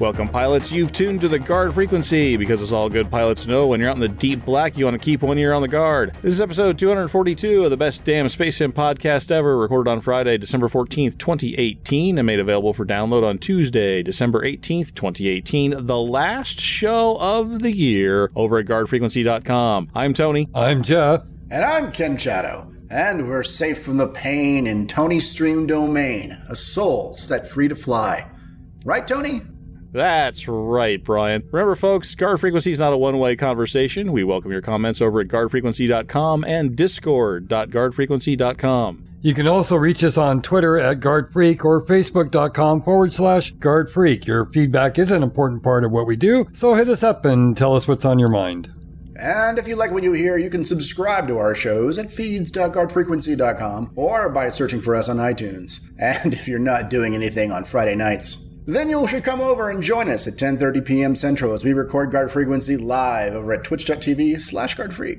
Welcome, pilots. You've tuned to the guard frequency because it's all good pilots know when you're out in the deep black, you want to keep one ear on the guard. This is episode 242 of the Best Damn Space Sim Podcast Ever, recorded on Friday, December 14th, 2018, and made available for download on Tuesday, December 18th, 2018, the last show of the year over at guardfrequency.com. I'm Tony. I'm Jeff. And I'm Ken Shadow. And we're safe from the pain in Tony's stream domain, a soul set free to fly. Right, Tony? That's right, Brian. Remember, folks, Guard Frequency is not a one-way conversation. We welcome your comments over at guardfrequency.com and discord.guardfrequency.com. You can also reach us on Twitter at GuardFreak or facebook.com/GuardFreak. Your feedback is an important part of what we do, so hit us up and tell us what's on your mind. And if you like what you hear, you can subscribe to our shows at feeds.guardfrequency.com or by searching for us on iTunes. And if you're not doing anything on Friday nights, then you should come over and join us at 10:30 p.m. Central as we record Guard Frequency live over at twitch.tv/GuardFreak.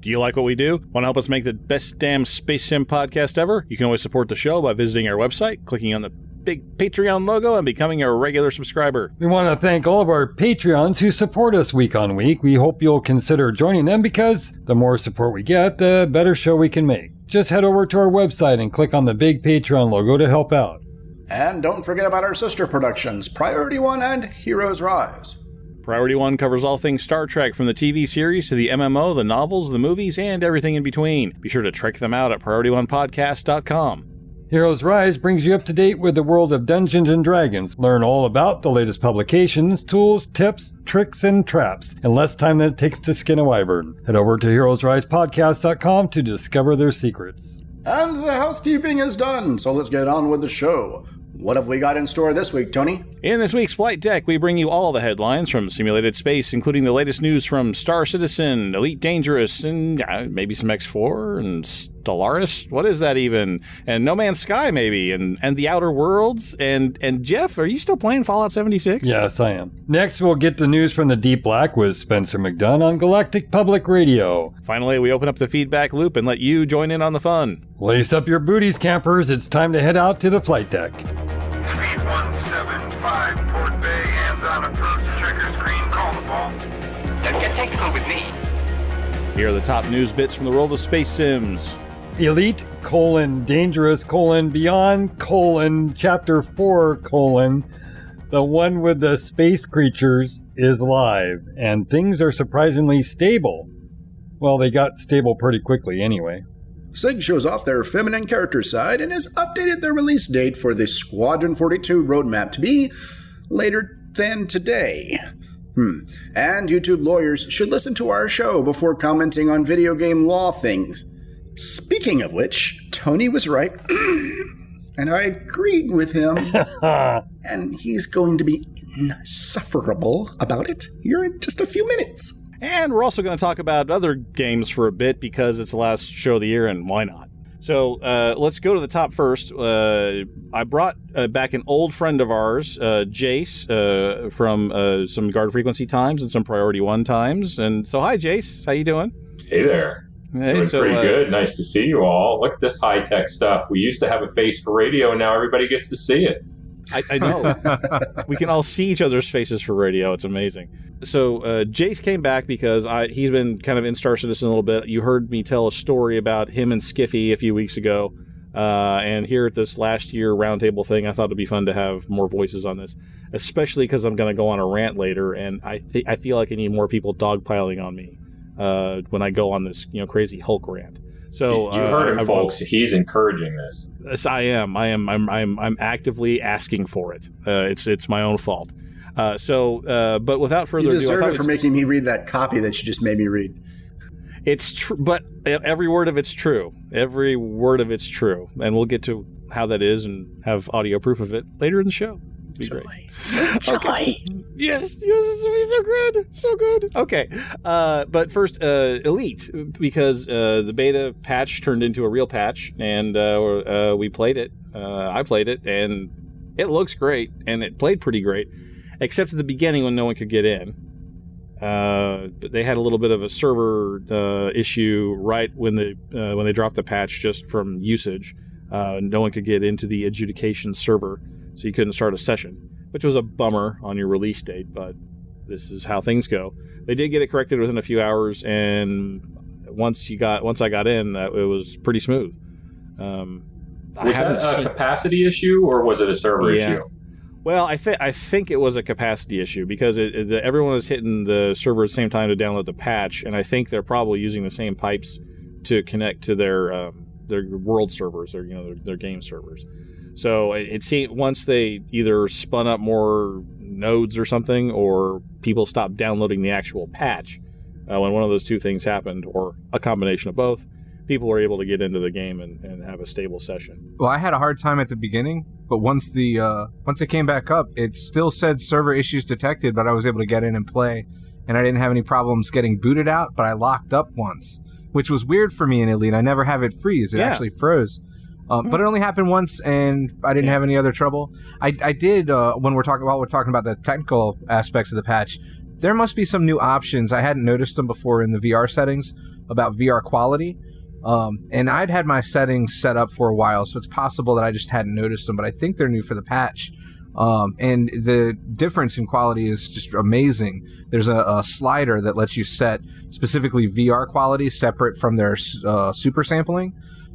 Do you like what we do? Want to help us make the best damn space sim podcast ever? You can always support the show by visiting our website, clicking on the big Patreon logo, and becoming a regular subscriber. We want to thank all of our Patreons who support us week on week. We hope you'll consider joining them because the more support we get, the better show we can make. Just head over to our website and click on the big Patreon logo to help out. And don't forget about our sister productions, Priority One and Heroes Rise. Priority One covers all things Star Trek, from the TV series to the MMO, the novels, the movies, and everything in between. Be sure to check them out at PriorityOnePodcast.com. Heroes Rise brings you up to date with the world of Dungeons & Dragons. Learn all about the latest publications, tools, tips, tricks, and traps, in less time than it takes to skin a wyvern. Head over to HeroesRisePodcast.com to discover their secrets. And the housekeeping is done, so let's get on with the show. What have we got in store this week, Tony? In this week's Flight Deck, we bring you all the headlines from simulated space, including the latest news from Star Citizen, Elite Dangerous, and maybe some X4, and Stellaris? What is that even? And No Man's Sky, maybe, and The Outer Worlds, and Jeff, are you still playing Fallout 76? Yes, I am. Next, we'll get the news from the Deep Black with Spencer McDunn on Galactic Public Radio. Finally, we open up the feedback loop and let you join in on the fun. Lace up your booties, campers. It's time to head out to the flight deck. 3175 Port Bay, hands on approach, trigger screen, call the ball. Don't get technical with me. Here are the top news bits from the world of Space Sims. Elite, Dangerous, Beyond, Chapter 4, the one with the space creatures is live, and things are surprisingly stable. Well, they got stable pretty quickly anyway. SIG shows off their feminine character side and has updated their release date for the Squadron 42 roadmap to be later than today. And YouTube lawyers should listen to our show before commenting on video game law things. Speaking of which, Tony was right, and I agreed with him, and he's going to be insufferable about it here in just a few minutes. And we're also going to talk about other games for a bit because it's the last show of the year, and why not? So let's go to the top first. I brought back an old friend of ours, Jace, from some Guard Frequency times and some Priority One times. And so, hi, Jace. How you doing? Hey there. Hey, doing so, pretty good. Nice to see you all. Look at this high-tech stuff. We used to have a face for radio, and now everybody gets to see it. I know. We can all see each other's faces for radio. It's amazing. So Jace came back because he's been kind of in Star Citizen a little bit. You heard me tell a story about him and Skiffy a few weeks ago. And here at this last year roundtable thing, I thought it'd be fun to have more voices on this, especially because I'm going to go on a rant later. And I feel like I need more people dogpiling on me when I go on this crazy Hulk rant. So you heard him, folks. He's encouraging this. Yes, I am. I'm actively asking for it. It's my own fault. But without further ado, you deserve it for making me read that copy that you just made me read. It's true, but every word of it's true. Every word of it's true, and we'll get to how that is and have audio proof of it later in the show. would be great. Joy. Okay. Yes, this would be so good. So good. Okay. But first, Elite, because the beta patch turned into a real patch, and we played it. I played it, and it looks great, and it played pretty great, except at the beginning when no one could get in. But they had a little bit of a server issue right when they dropped the patch just from usage. No one could get into the adjudication server, so you couldn't start a session, which was a bummer on your release date, but this is how things go. They did get it corrected within a few hours, and once I got in, it was pretty smooth. Was that a capacity issue, or was it a server issue? Well, I think it was a capacity issue because everyone was hitting the server at the same time to download the patch, and I think they're probably using the same pipes to connect to their world servers, their game servers. So it seemed once they either spun up more nodes or something, or people stopped downloading the actual patch, when one of those two things happened, or a combination of both, people were able to get into the game and have a stable session. Well, I had a hard time at the beginning, but once the once it came back up, it still said server issues detected, but I was able to get in and play, and I didn't have any problems getting booted out, but I locked up once, which was weird for me in Elite. I never have it freeze. It actually froze. But it only happened once, and I didn't have any other trouble. I did, when we're talking about the technical aspects of the patch, there must be some new options. I hadn't noticed them before in the VR settings about VR quality. And I'd had my settings set up for a while, so it's possible that I just hadn't noticed them, but I think they're new for the patch. And the difference in quality is just amazing. There's a slider that lets you set specifically VR quality separate from their super sampling.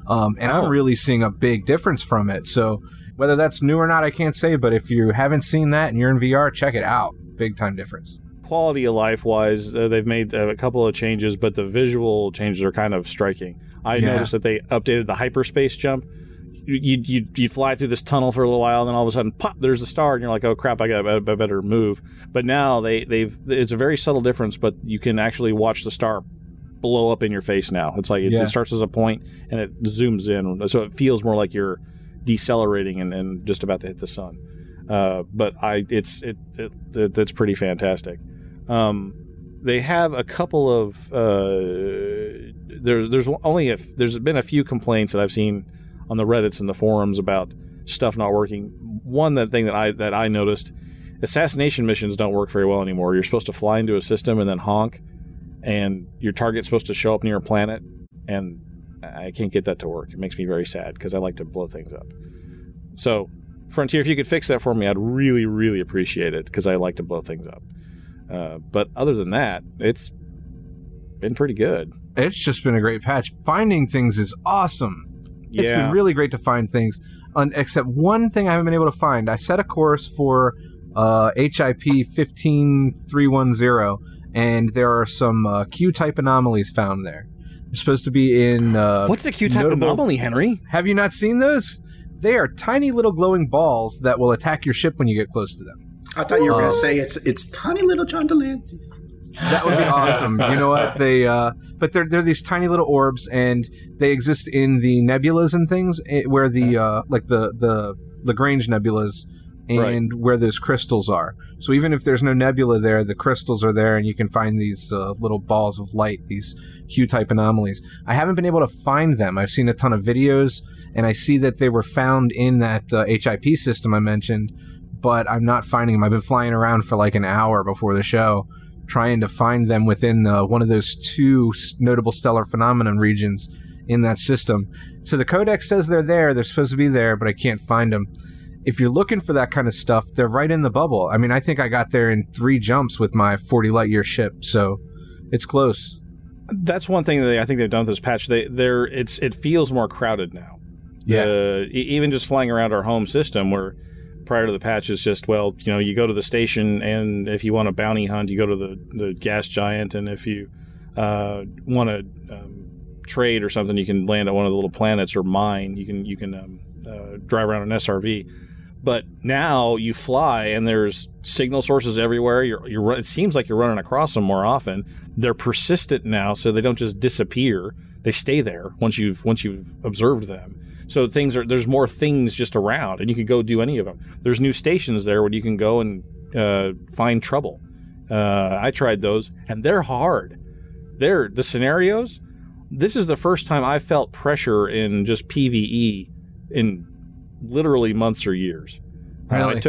And I'm really seeing a big difference from it. So whether that's new or not, I can't say, but if you haven't seen that and you're in VR, check it out. Big time difference. Quality of life-wise, they've made a couple of changes, but the visual changes are kind of striking. I noticed that they updated the hyperspace jump. You fly through this tunnel for a little while, and then all of a sudden, pop! There's a star, and you're like, "Oh crap! I better move." But now it's a very subtle difference, but you can actually watch the star blow up in your face now. It's like it starts as a point and it zooms in, so it feels more like you're decelerating and just about to hit the sun. But that's pretty fantastic. They have a couple of there's been a few complaints that I've seen on the Reddits and the forums about stuff not working. One that I noticed, assassination missions don't work very well anymore. You're supposed to fly into a system and then honk, and your target's supposed to show up near a planet, and I can't get that to work. It makes me very sad because I like to blow things up. So Frontier, if you could fix that for me, I'd really, really appreciate it because I like to blow things up. But other than that, it's been pretty good. It's just been a great patch. Finding things is awesome. Yeah. It's been really great to find things, except one thing I haven't been able to find. I set a course for HIP 15310, and there are some Q-type anomalies found there. They're supposed to be in... What's a Q-type anomaly, Henry? Have you not seen those? They are tiny little glowing balls that will attack your ship when you get close to them. I thought you were going to say it's tiny little John Delancey's. That would be awesome. You know what? But they're these tiny little orbs, and they exist in the nebulas and things, where the Lagrange nebulas and where those crystals are. So even if there's no nebula there, the crystals are there, and you can find these little balls of light, these Q-type anomalies. I haven't been able to find them. I've seen a ton of videos, and I see that they were found in that HIP system I mentioned, but I'm not finding them. I've been flying around for like an hour before the show trying to find them within one of those two notable stellar phenomenon regions in that system. So the codex says they're there. They're supposed to be there, but I can't find them. If you're looking for that kind of stuff, they're right in the bubble. I mean, I think I got there in 3 jumps with my 40 light year ship, so it's close. That's one thing that I think they've done with this patch. It feels more crowded now. Yeah. Even just flying around our home system, where prior to the patch it's just, well, you go to the station, and if you want a bounty hunt, you go to the gas giant, and if you want to trade or something, you can land at one of the little planets or mine. You can drive around an SRV. But now you fly, and there's signal sources everywhere. It seems like you're running across them more often. They're persistent now, so they don't just disappear. They stay there once you've observed them. So things are, there's more things just around, and you can go do any of them. There's new stations there where you can go and find trouble. I tried those, and they're hard. They're the scenarios. This is the first time I felt pressure in just PvE in literally months or years. Really?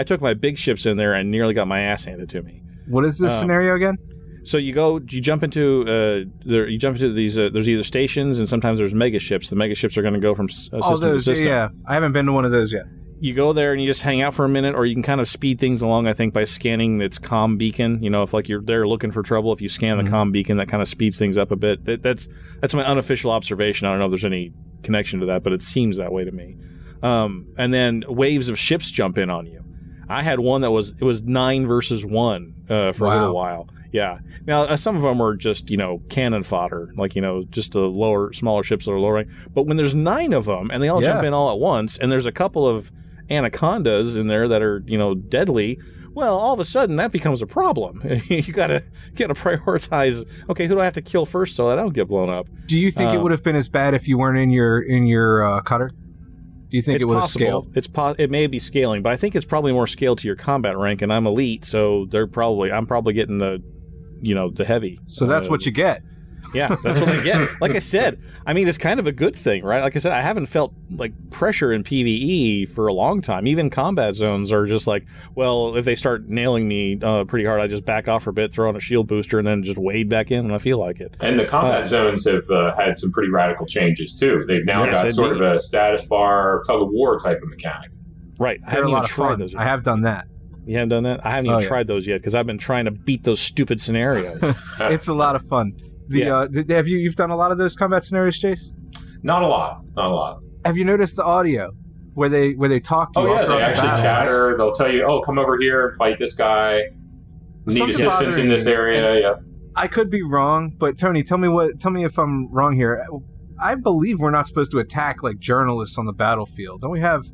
I took my big ships in there and nearly got my ass handed to me. What is this scenario again? So you jump into these. There's either stations, and sometimes there's mega ships. The mega ships are going to go from system to system. Yeah, I haven't been to one of those yet. You go there and you just hang out for a minute, or you can kind of speed things along, I think, by scanning its comm beacon. You know, if like you're there looking for trouble, if you scan the comm beacon, that kind of speeds things up a bit. That's my unofficial observation. I don't know if there's any connection to that, but it seems that way to me. And then waves of ships jump in on you. I had one that was 9 versus 1 for a little while. Yeah. Now, some of them were just, you know, cannon fodder, like, you know, just the smaller ships that are lowering. But when there's 9 of them and they all jump in all at once, and there's a couple of anacondas in there that are, you know, deadly, well, all of a sudden that becomes a problem. you gotta prioritize. Okay, who do I have to kill first so that I don't get blown up? Do you think it would have been as bad if you weren't in your cutter? Do you think it would have scaled? It may be scaling, but I think it's probably more scaled to your combat rank, and I'm elite, so I'm probably getting the, you know, the heavy. So that's what you get. Yeah, that's what I get. Like I said, I mean, it's kind of a good thing, right? Like I said, I haven't felt like pressure in PvE for a long time. Even combat zones are just like, well, if they start nailing me pretty hard, I just back off for a bit, throw on a shield booster, and then just wade back in when I feel like it. And the combat zones have had some pretty radical changes, too. They've now got sort of a status bar, tug-of-war type of mechanic. Right. They're a lot of fun. I have done that. You haven't done that? I haven't even tried those yet, because I've been trying to beat those stupid scenarios. It's a lot of fun. Have you done a lot of those combat scenarios, Jace? Not a lot. Have you noticed the audio where they talk to you? Oh yeah, they actually chatter. They'll tell you, "Oh, come over here and fight this guy. Need assistance in this area." Yeah. I could be wrong, but Tony, tell me if I'm wrong here. I believe we're not supposed to attack like journalists on the battlefield. Don't we have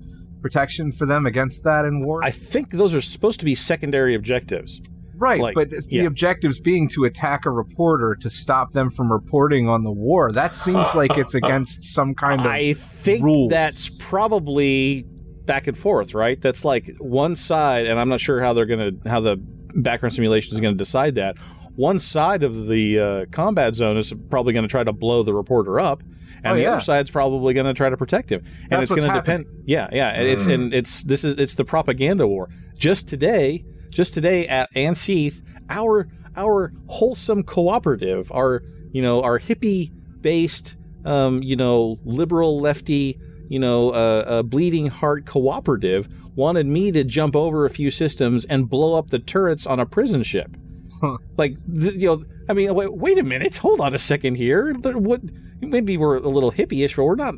protection for them against that in war? I think those are supposed to be secondary objectives. Right, like, but the objectives being to attack a reporter to stop them from reporting on the war. That seems like it's against some kind of rules. I think that's probably back and forth, right? That's like one side, and I'm not sure how the background simulation is going to decide that. One side of the combat zone is probably going to try to blow the reporter up, and the other side's probably going to try to protect him. And that's it's going to depend. Yeah. It's the propaganda war. Just today at Anseith, our wholesome cooperative, our hippie-based, liberal lefty, bleeding heart cooperative wanted me to jump over a few systems and blow up the turrets on a prison ship. Huh. Like, I mean, wait a minute, hold on a second here. Maybe we're a little hippie-ish, but we're not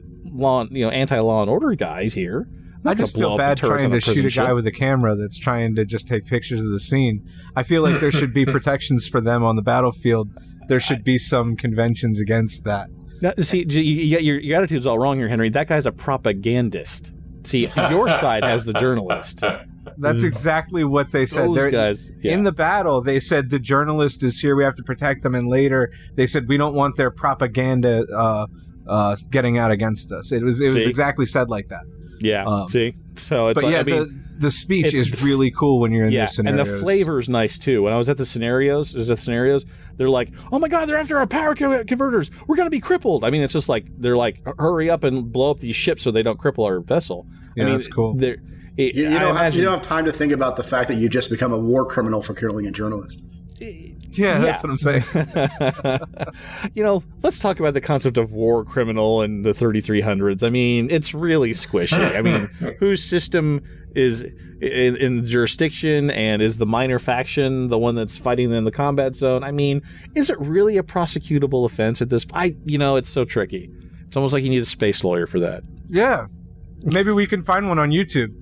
anti-law and order guys here. I just feel bad trying to shoot a guy with a camera that's trying to just take pictures of the scene. I feel like there should be protections for them on the battlefield. There should be some conventions against that. Now, see, your attitude's all wrong here, Henry. That guy's a propagandist. See, your side has the journalist. That's exactly what they said. Those guys, in the battle, they said the journalist is here. We have to protect them. And later, they said we don't want their propaganda getting out against us. It was exactly said like that. Yeah, see? So it's the speech is really cool when you're in these scenarios. And the flavor's nice, too. When I was at the scenarios, they're like, oh, my God, they're after our power converters. We're going to be crippled. I mean, it's just like, they're like, hurry up and blow up these ships so they don't cripple our vessel. Yeah, I mean, that's cool. You don't have time to think about the fact that you just become a war criminal for killing a journalist. Yeah, that's what I'm saying. Let's talk about the concept of war criminal in the 3300s. I mean, it's really squishy. I mean, whose system is in jurisdiction, and is the minor faction the one that's fighting in the combat zone? I mean, is it really a prosecutable offense at this point? It's so tricky. It's almost like you need a space lawyer for that. Yeah. Maybe we can find one on YouTube.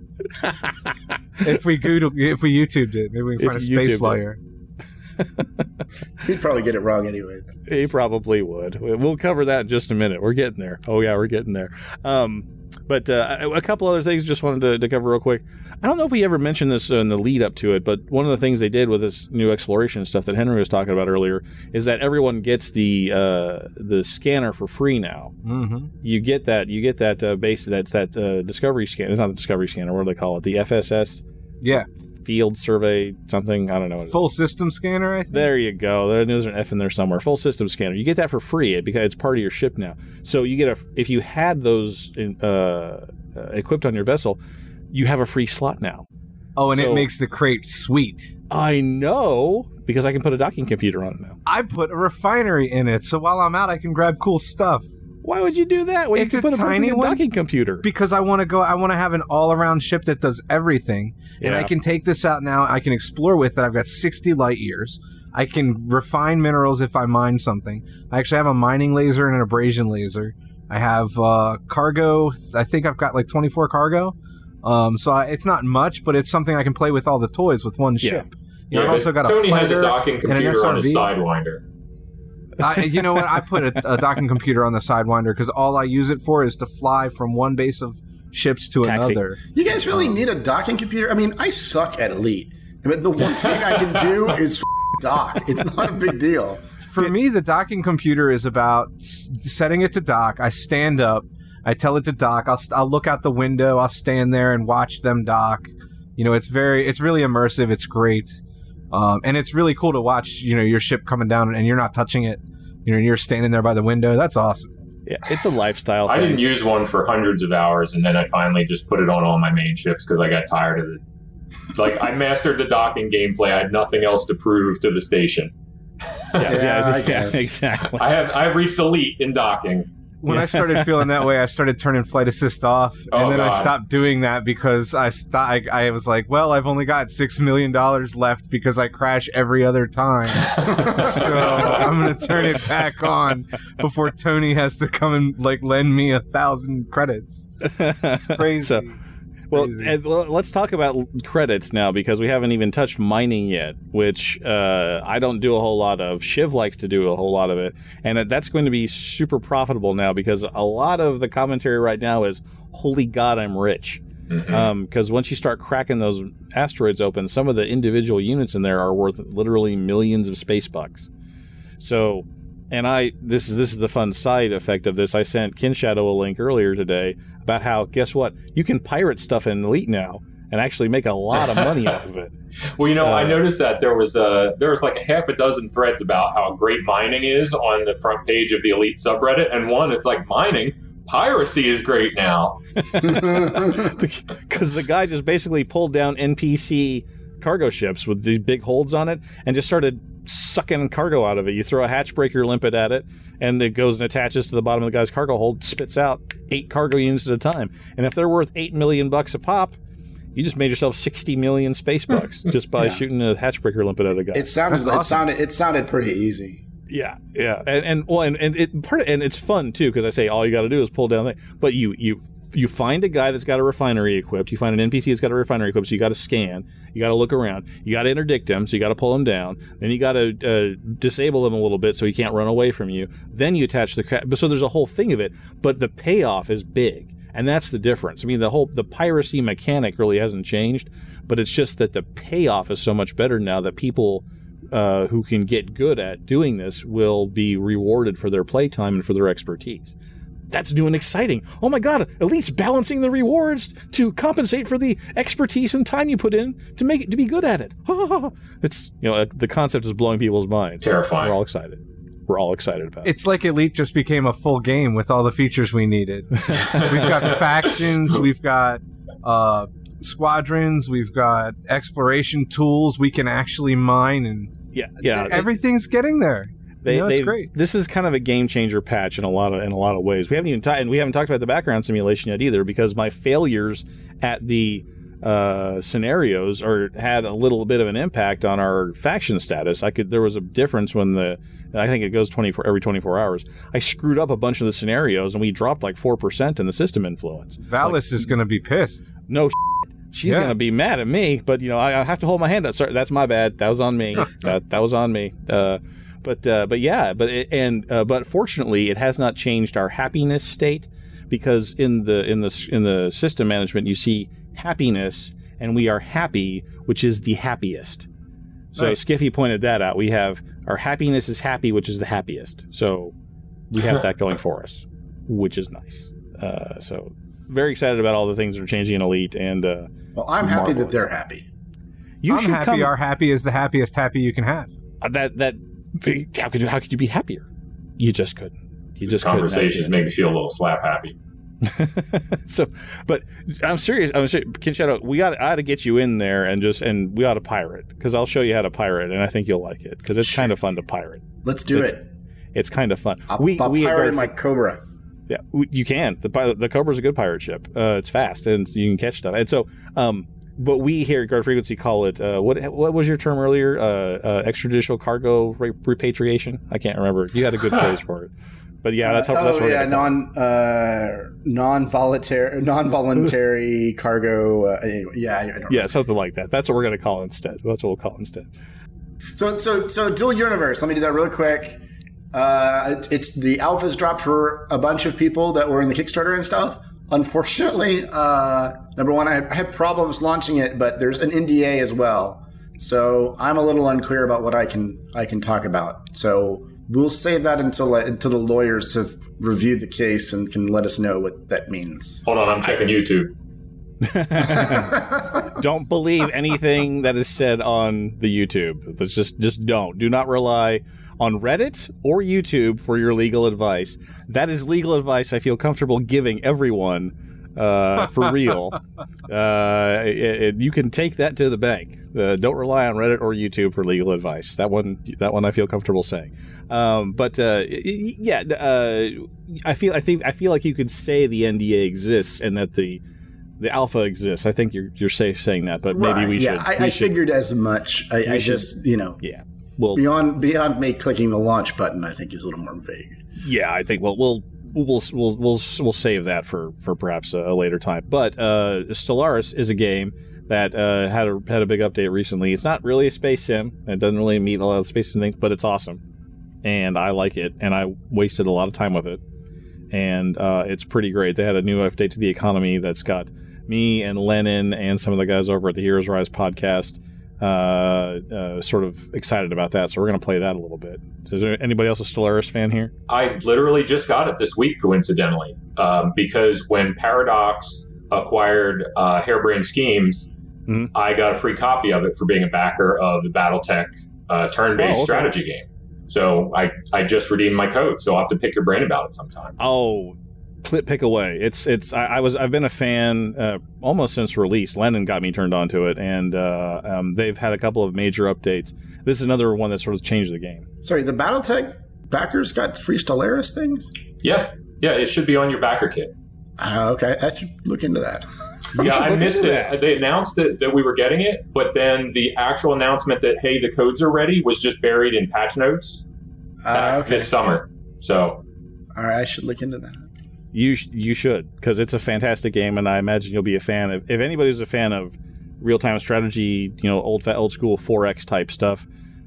If we YouTubed it, maybe we can find a space lawyer. He'd probably get it wrong anyway. He probably would. We'll cover that in just a minute. We're getting there. Oh yeah, we're getting there. But a couple other things just wanted to cover real quick. I don't know if we ever mentioned this in the lead up to it, but one of the things they did with this new exploration stuff that Henry was talking about earlier is that everyone gets the scanner for free now. Mm-hmm. You get that base that's that discovery scan. It's not the discovery scanner. What do they call it? The FSS. Yeah. Field survey something. I don't know. Full system scanner, I think. There you go. There's an F in there somewhere. Full system scanner. You get that for free because it's part of your ship now. So you get if you had those equipped on your vessel, you have a free slot now. Oh, and so, it makes the crate sweet. I know, because I can put a docking computer on it now. I put a refinery in it, so while I'm out, I can grab cool stuff. Why would you do that? Well, it's a tiny docking computer. Because I want to go. I want to have an all-around ship that does everything, and I can take this out now. I can explore with it. I've got 60 light years. I can refine minerals if I mine something. I actually have a mining laser and an abrasion laser. I have cargo. I think I've got like 24 cargo. So it's not much, but it's something I can play with all the toys with one ship. You know, I've also got Tony has a docking computer on his Sidewinder. You know what? I put a docking computer on the Sidewinder because all I use it for is to fly from one base of ships to another. You guys really need a docking computer? I mean, I suck at Elite. I mean, the one thing I can do is dock. It's not a big deal. For me, the docking computer is about setting it to dock. I stand up. I tell it to dock. I'll look out the window. I'll stand there and watch them dock. You know, it's really immersive. It's great. And it's really cool to watch, you know, your ship coming down and you're not touching it. You know, you're standing there by the window. That's awesome. Yeah, it's a lifestyle thing. I didn't use one for hundreds of hours, and then I finally just put it on all my main ships because I got tired of it. Like, I mastered the docking gameplay. I had nothing else to prove to the station. Yeah, I guess. Exactly. I've reached elite in docking. When I started feeling that way, I started turning flight assist off, and I stopped doing that because I was like, well, I've only got $6 million left because I crash every other time, so I'm going to turn it back on before Tony has to come and like lend me 1,000 credits. It's crazy. Well, let's talk about credits now because we haven't even touched mining yet, which I don't do a whole lot of. Shiv likes to do a whole lot of it, and that's going to be super profitable now because a lot of the commentary right now is, holy God, I'm rich. Because once you start cracking those asteroids open, some of the individual units in there are worth literally millions of space bucks. So... And this is the fun side effect of this. I sent Kinshadow a link earlier today about how, guess what? You can pirate stuff in Elite now and actually make a lot of money off of it. Well, you know, I noticed that there was like a half a dozen threads about how great mining is on the front page of the Elite subreddit. And one, it's like mining. Piracy is great now. Because the guy just basically pulled down NPC cargo ships with these big holds on it and just started sucking cargo out of it. You throw a hatchbreaker limpet at it, and it goes and attaches to the bottom of the guy's cargo hold, spits out 8 cargo units at a time. And if they're worth $8 million a pop, you just made yourself 60 million space bucks just by shooting a hatchbreaker limpet at a guy. It sounded pretty easy. Yeah. And it's fun too because I say all you got to do is pull down the thing. But you find a guy that's got a refinery equipped. You find an NPC that's got a refinery equipped, so you got to scan. You got to look around. You got to interdict him, so you got to pull him down. Then you got to disable him a little bit so he can't run away from you. Then you attach so there's a whole thing of it, but the payoff is big, and that's the difference. I mean, the piracy mechanic really hasn't changed, but it's just that the payoff is so much better now that people who can get good at doing this will be rewarded for their playtime and for their expertise. That's new and exciting. Oh my God, Elite's balancing the rewards to compensate for the expertise and time you put in to make it to be good at it. It's, you know, the concept is blowing people's minds. Terrifying. We're all excited. About it. It's like Elite just became a full game with all the features we needed. We've got factions, we've got squadrons, we've got exploration tools, we can actually mine, and everything's getting there. That's great. This is kind of a game changer patch in a lot of ways. We haven't even talked about the background simulation yet either because my failures at the scenarios had a little bit of an impact on our faction status. There was a difference when I think it goes every 24 hours. I screwed up a bunch of the scenarios and we dropped like 4% in the system influence. Valis is going to be pissed. No. She's going to be mad at me, but you know I have to hold my hand up. Sorry, that's my bad. That was on me. that was on me. But fortunately, it has not changed our happiness state because in the system management you see happiness, and we are happy, which is the happiest. So nice. Skiffy pointed that out. We have our happiness is happy, which is the happiest. So we have that going for us, which is nice. So very excited about all the things that are changing in Elite. And well, I'm happy that they're happy. You I'm happy. Our happy is the happiest happy you can have. How could you be happier? You just couldn't. These conversations make me feel a little slap happy. So, but I'm serious. Ken Shadow, I ought to get you in there and we ought to pirate, because I'll show you how to pirate, and I think you'll like it because it's kind of fun to pirate. Let's do it. It's kind of fun. I'll pirate my Cobra. Yeah, you can. The Cobra's a good pirate ship. It's fast and you can catch stuff. And so, but we here at Guard Frequency call it what was your term earlier? Extrajudicial cargo repatriation. I can't remember. You had a good phrase for it. But yeah, that's how. Non-voluntary cargo. Something like that. That's what we're going to call it instead. That's what we'll call it instead. So dual universe. Let me do that real quick. It's the alphas dropped for a bunch of people that were in the Kickstarter and stuff. Unfortunately, number one, I had problems launching it, but there's an NDA as well, so I'm a little unclear about what I can talk about. So. We'll save that until the lawyers have reviewed the case and can let us know what that means. Hold on, I'm checking YouTube. Don't believe anything that is said on the YouTube. That's just don't. Do not rely on Reddit or YouTube for your legal advice. That is legal advice I feel comfortable giving everyone for real. You can take that to the bank. Don't rely on Reddit or YouTube for legal advice. That one I feel comfortable saying. I feel like you could say the NDA exists and that the alpha exists. I think you're safe saying that, but maybe we should. Yeah, I figured as much. I just, you know, yeah. Well, beyond me clicking the launch button, I think is a little more vague. Yeah, I think we'll save that for perhaps a later time. But Stellaris is a game that had a big update recently. It's not really a space sim. It doesn't really meet a lot of space sim things, but it's awesome. And I like it, and I wasted a lot of time with it. And it's pretty great. They had a new update to the economy that's got me and Lennon and some of the guys over at the Heroes Rise podcast sort of excited about that. So we're going to play that a little bit. So is there anybody else a Stellaris fan here? I literally just got it this week, coincidentally, because when Paradox acquired Harebrained Schemes, mm-hmm. I got a free copy of it for being a backer of the BattleTech turn-based strategy game. So I just redeemed my code. So I'll have to pick your brain about it sometime. Oh, pick away. I've been a fan almost since release. Lennon got me turned on to it, and they've had a couple of major updates. This is another one that sort of changed the game. Sorry, the BattleTech backers got free Stellaris things? Yeah, it should be on your backer kit. Okay, I should look into that. Yeah, I missed it. They announced that we were getting it, but then the actual announcement that, hey, the codes are ready was just buried in patch notes this summer. So, all right, I should look into that. You should, because it's a fantastic game, and I imagine you'll be a fan. If anybody's a fan of real-time strategy, you know, old school 4X type stuff,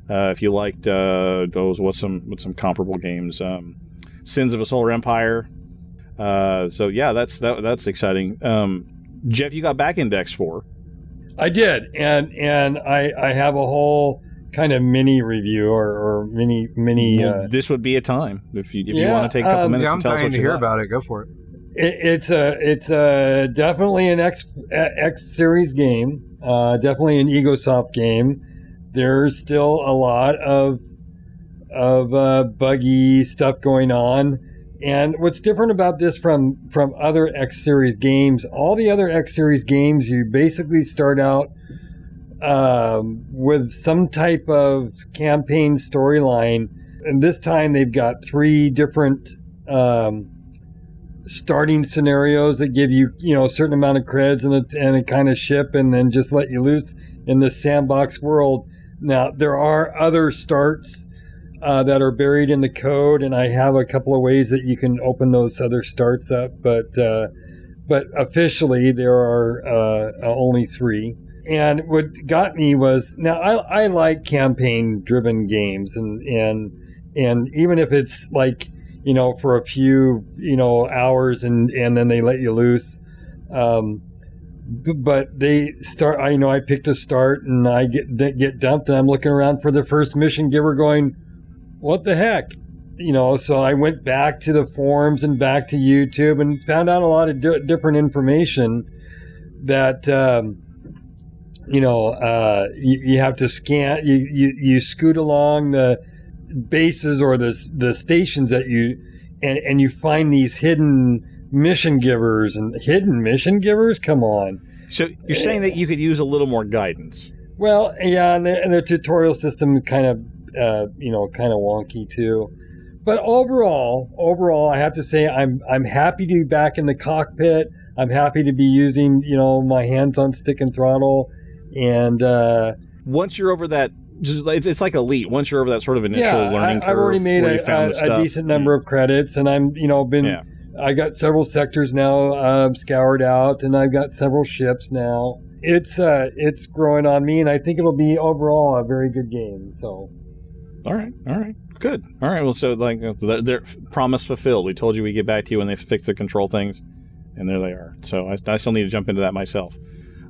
if you liked those, what's some comparable games? Sins of a Solar Empire. So, yeah, that's exciting. Jeff, you got back index 4. I did, and I have a whole kind of mini review or mini. Well, this would be a time if you want to take a couple minutes and tell us what you hear about it. Go for it. It's definitely an X series game. Definitely an EgoSoft game. There's still a lot of buggy stuff going on. And what's different about this from other X-Series games, all the other X-Series games, you basically start out with some type of campaign storyline. And this time they've got 3 different starting scenarios that give you, you know, a certain amount of creds and a kind of ship, and then just let you loose in this sandbox world. Now, there are other starts that are buried in the code, and I have a couple of ways that you can open those other starts up, but officially there are only 3. And what got me was, now I like campaign driven games, and even if it's like you know, for a few, you know, hours, and then they let you loose. But they start, I, you know, I picked a start and I get dumped, and I'm looking around for the first mission giver going, what the heck? You know, so I went back to the forums and back to YouTube and found out a lot of different information that, you know, you have to scan, you scoot along the bases or the stations that you, and you find these hidden mission givers and hidden mission givers. Come on. So you're saying that you could use a little more guidance. Well, yeah. And the tutorial system kind of, you know, kind of wonky too. But overall, I have to say I'm happy to be back in the cockpit. I'm happy to be using, you know, my hands on stick and throttle. And once you're over that, it's like Elite. Once you're over that sort of initial learning curve, I've already made a decent number of credits, and I'm, you know, been. Yeah. I got several sectors now scoured out, and I've got several ships now. It's growing on me, and I think it'll be overall a very good game. So. All right. Good. All right. Well, so like they're promise fulfilled. We told you we get back to you when they fix the control things, and there they are. So I still need to jump into that myself.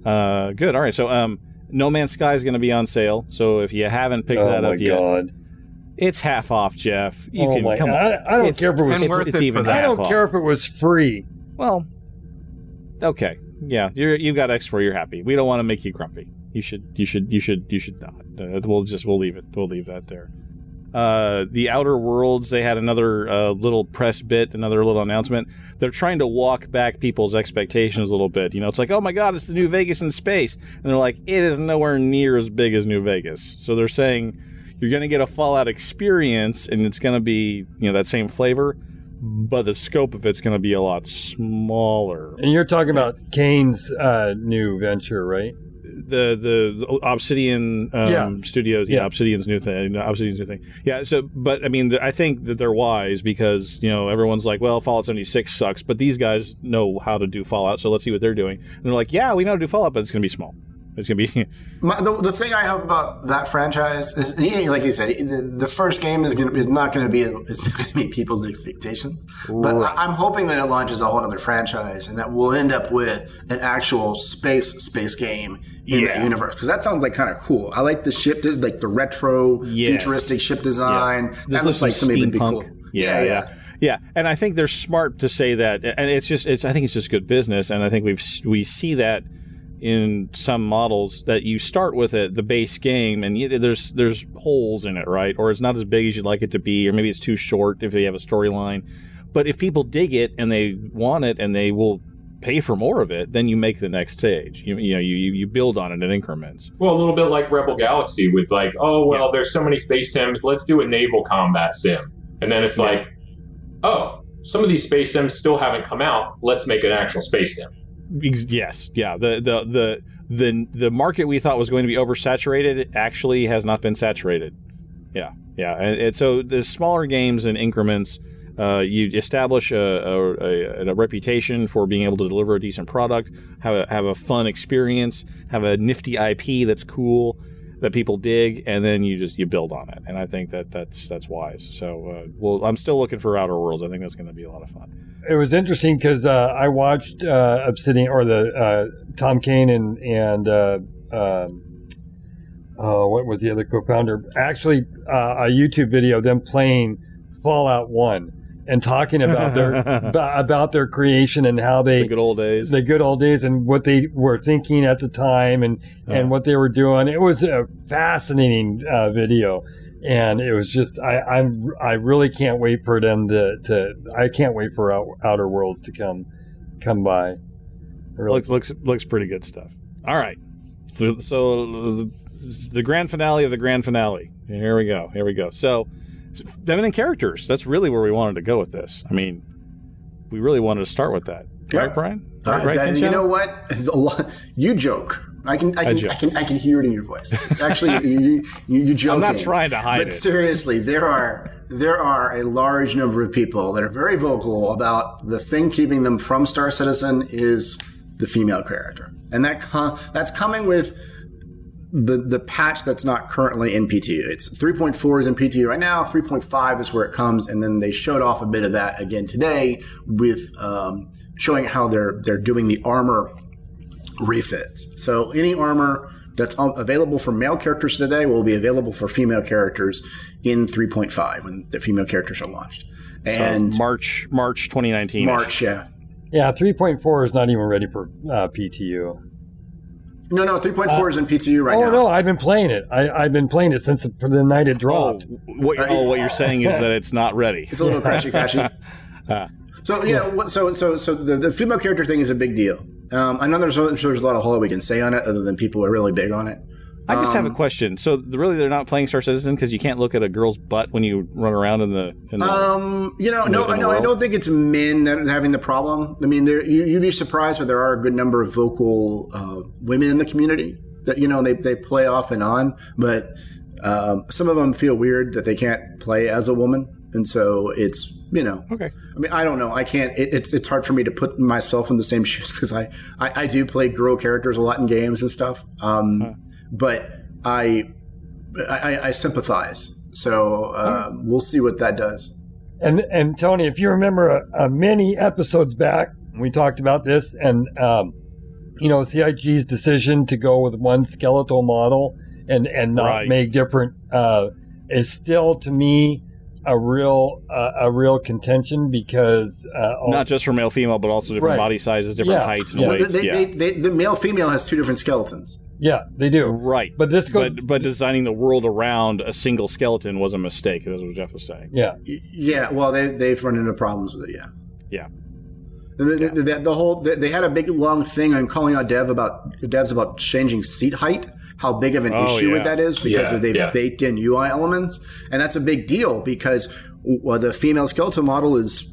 Good. All right. So No Man's Sky is going to be on sale. So if you haven't picked that up yet, God. It's half off, Jeff. You can come on. I don't care if it was worth it for that. I don't care if it was free. Well, okay. Yeah, you've got X4. You're happy. We don't want to make you grumpy. You should not. We'll leave it. We'll leave that there. The Outer Worlds, they had another little press bit, another little announcement. They're trying to walk back people's expectations a little bit. You know, it's like, oh my God, it's the New Vegas in space. And they're like, it is nowhere near as big as New Vegas. So they're saying you're going to get a Fallout experience and it's going to be, you know, that same flavor, but the scope of it's going to be a lot smaller. And you're talking about Kane's new venture, right? The Obsidian Studios, Obsidian's new thing. Yeah, so, but I mean, I think that they're wise because, you know, everyone's like, well, Fallout 76 sucks, but these guys know how to do Fallout, so let's see what they're doing. And they're like, yeah, we know how to do Fallout, but it's going to be small. It's going to be... the thing I hope about that franchise is, like you said, the first game is not going to meet people's expectations. Ooh. But I'm hoping that it launches a whole other franchise and that we'll end up with an actual space game in that universe. Because that sounds like kind of cool. I like the ship, like the retro, futuristic ship design. Yeah. That looks like something that'd be cool. Yeah, and I think they're smart to say that. And I think it's just good business. And I think we see that in some models that you start with the base game, and there's holes in it, right? Or it's not as big as you'd like it to be, or maybe it's too short if you have a storyline. But if people dig it and they want it and they will pay for more of it, then you make the next stage. You build on it in increments. Well, a little bit like Rebel Galaxy with like, there's so many space sims, let's do a naval combat sim. And then it's like, oh, some of these space sims still haven't come out. Let's make an actual space sim. Yes. Yeah. The market we thought was going to be oversaturated actually has not been saturated. Yeah. Yeah. And so the smaller games in increments, you establish a reputation for being able to deliver a decent product, have a fun experience, have a nifty IP that's cool that people dig, and then you build on it. And I think that's wise. So, I'm still looking for Outer Worlds. I think that's going to be a lot of fun. It was interesting because I watched Obsidian or the Tom Kane and what was the other co-founder? Actually, a YouTube video of them playing Fallout 1 and talking about their creation and how they the good old days and what they were thinking at the time and what they were doing. It was a fascinating video, and it was just I really can't wait for them to I can't wait for Outer Worlds to come by. Really. Looks pretty good stuff. All right, so the grand finale of the grand finale. Here we go. So. Feminine characters. That's really where we wanted to go with this. I mean, we really wanted to start with that. Right, Brian? Right, you know what? You joke. I can hear it in your voice. It's actually you joking. I'm not trying to hide it. But seriously, there are a large number of people that are very vocal about the thing keeping them from Star Citizen is the female character. And that's coming with the patch that's not currently in PTU. It's 3.4 is in PTU right now. 3.5 is where it comes, and then they showed off a bit of that again today with showing how they're doing the armor refits. So any armor that's available for male characters today will be available for female characters in 3.5 when the female characters are launched. And so March 2019. March, yeah. Yeah, 3.4 is not even ready for PTU. No, 3.4 is in PTU right now. Oh, no, I've been playing it. I've been playing it since the night it dropped. What you're saying is that it's not ready. It's a little crashy. So the female character thing is a big deal. I know there's a lot of hole we can say on it other than people are really big on it. I just have a question. So really, they're not playing Star Citizen because you can't look at a girl's butt when you run around in the I don't think it's men that are having the problem. I mean, you'd be surprised, but there are a good number of vocal women in the community that they play off and on. But some of them feel weird that they can't play as a woman, and so it's. Okay. I mean, I don't know. I can't. It's hard for me to put myself in the same shoes because I do play girl characters a lot in games and stuff. But I sympathize. So we'll see what that does. And Tony, if you remember many episodes back, we talked about this, and CIG's decision to go with one skeletal model and not make different is still to me. A real contention because not just for male female, but also different body sizes, different heights and weights. The male female has two different skeletons. Yeah, they do. Right, but this goes. But designing the world around a single skeleton was a mistake. That's what Jeff was saying. Yeah. Yeah. Well, they've run into problems with it. Yeah. Yeah. They had a big long thing on calling out devs about changing seat height. How big of an issue that is because they've baked in UI elements. And that's a big deal because the female skeleton model is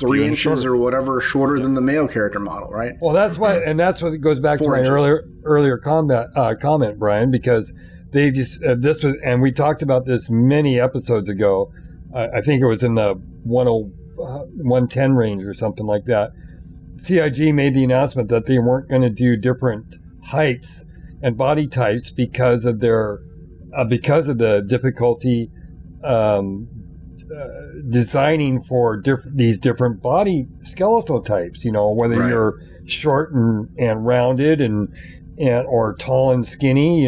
3 inches shorter. Or whatever shorter than the male character model, right? Well, that's why, and that's what goes back to my earlier comment, Brian, because they just, this was, and we talked about this many episodes ago. I think it was in the 110 range or something like that. CIG made the announcement that they weren't going to do different heights and body types because of their because of the difficulty designing for these different body skeletal types. Whether you're short and rounded and or tall and skinny.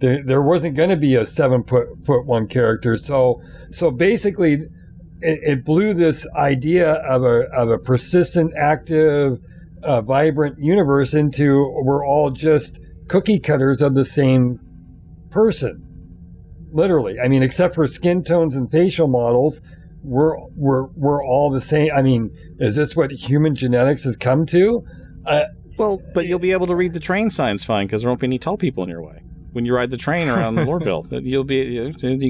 There wasn't going to be a 7-foot-1 character. So basically, it blew this idea of a persistent, active, vibrant universe into we're all just cookie cutters of the same person, literally. I mean, except for skin tones and facial models, we're all the same. I mean, is this what human genetics has come to? But you'll be able to read the train signs fine because there won't be any tall people in your way when you ride the train around Lordville. You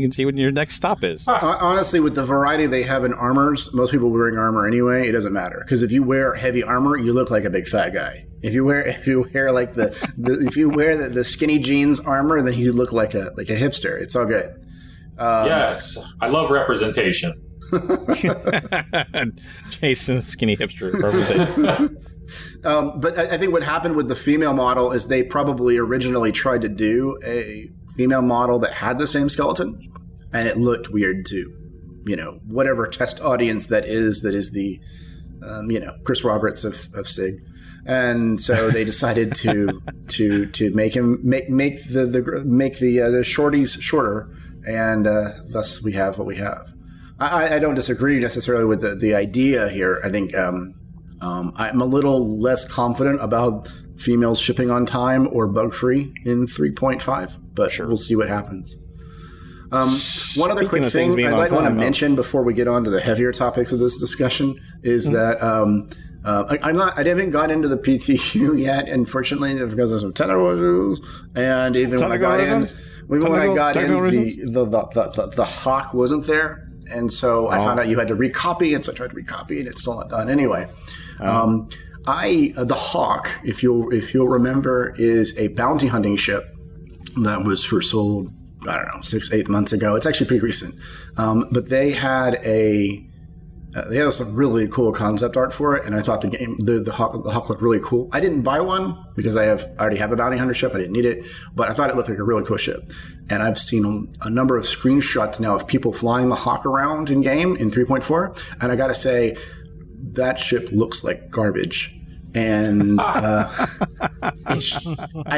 can see what your next stop is. Honestly, with the variety they have in armors, most people wearing armor anyway, it doesn't matter because if you wear heavy armor, you look like a big fat guy. If you wear like the skinny jeans armor, then you look like a hipster. It's all good. Yes, I love representation. Jason, skinny hipster representation. But I think what happened with the female model is they probably originally tried to do a female model that had the same skeleton, and it looked weird to, whatever test audience that is the, Chris Roberts of SIG. And so they decided to make him make the shorties shorter, and thus we have what we have. I don't disagree necessarily with the idea here. I think I'm a little less confident about females shipping on time or bug free in 3.5, but we'll see what happens. One other quick thing I'd want to mention before we get on to the heavier topics of this discussion is that. I haven't got into the PTU yet, unfortunately, because of some technical issues. And even when I got in, the Hawk wasn't there, and so I found out you had to recopy, and so I tried to recopy, and it's still not done. Anyway, the Hawk, if you'll remember, is a bounty hunting ship that was first sold, I don't know, 6-8 months ago. It's actually pretty recent, but they had a They had some really cool concept art for it, and I thought the game, the Hawk looked really cool. I didn't buy one because I already have a bounty hunter ship. I didn't need it, but I thought it looked like a really cool ship. And I've seen a number of screenshots now of people flying the Hawk around in game in 3.4, and I got to say that ship looks like garbage. And I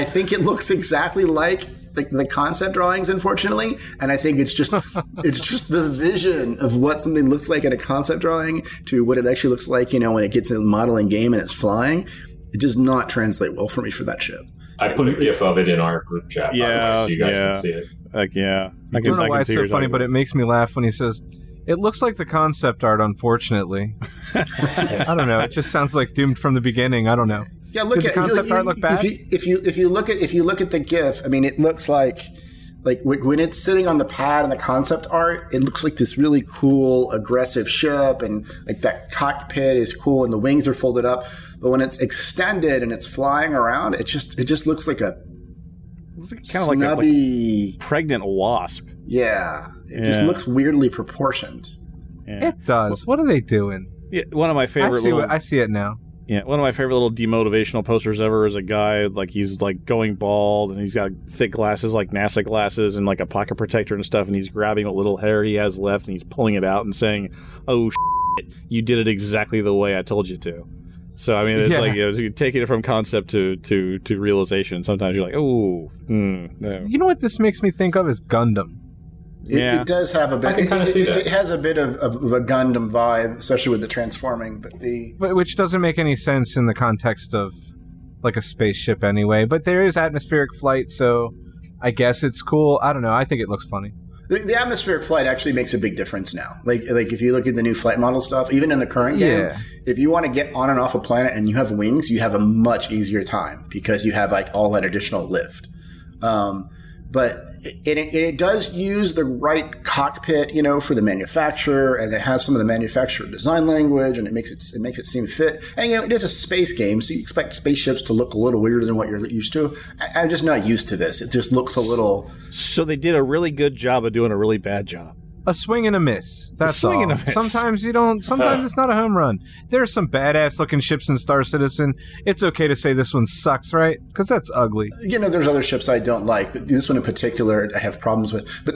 think it looks exactly like the concept drawings, unfortunately, and I think it's just the vision of what something looks like in a concept drawing to what it actually looks like, you know, when it gets in the modeling game and it's flying. It does not translate well for me for that ship. I put a GIF of it in our group chat, by the way, so you guys can see it. Like, yeah, I don't know why it's so funny, but it makes me laugh when he says, "It looks like the concept art, unfortunately." I don't know. It just sounds like doomed from the beginning. I don't know. Yeah, look at the concept art. Look bad. If you look at the GIF, I mean, it looks like when it's sitting on the pad and the concept art, it looks like this really cool, aggressive ship, and like that cockpit is cool, and the wings are folded up. But when it's extended and it's flying around, it just looks like a kind of snubby, pregnant wasp. Yeah. It just looks weirdly proportioned. Yeah. It does. What are they doing? Yeah, one of my favorite. I see it now. Yeah, one of my favorite little demotivational posters ever is a guy he's going bald, and he's got thick glasses like NASA glasses and like a pocket protector and stuff, and he's grabbing what little hair he has left and he's pulling it out and saying, "Oh shit, you did it exactly the way I told you to." So I mean, it's taking it from concept to realization. Sometimes you're like, "Oh, no." You know what this makes me think of is Gundam. It does have a bit. It has a bit of a Gundam vibe, especially with the transforming. But which doesn't make any sense in the context of like a spaceship, anyway. But there is atmospheric flight, so I guess it's cool. I don't know. I think it looks funny. The atmospheric flight actually makes a big difference now. Like if you look at the new flight model stuff, even in the current game, if you want to get on and off a planet and you have wings, you have a much easier time because you have like all that additional lift. But it does use the right cockpit, you know, for the manufacturer, and it has some of the manufacturer design language, and it makes it seem fit. And you know, it is a space game, so you expect spaceships to look a little weirder than what you're used to. I'm just not used to this. It just looks a little. So they did a really good job of doing a really bad job. A swing and a miss. That's all. And a miss. Sometimes it's not a home run. There are some badass looking ships in Star Citizen. It's okay to say this one sucks, right? Because that's ugly. You know, there's other ships I don't like, but this one in particular I have problems with. But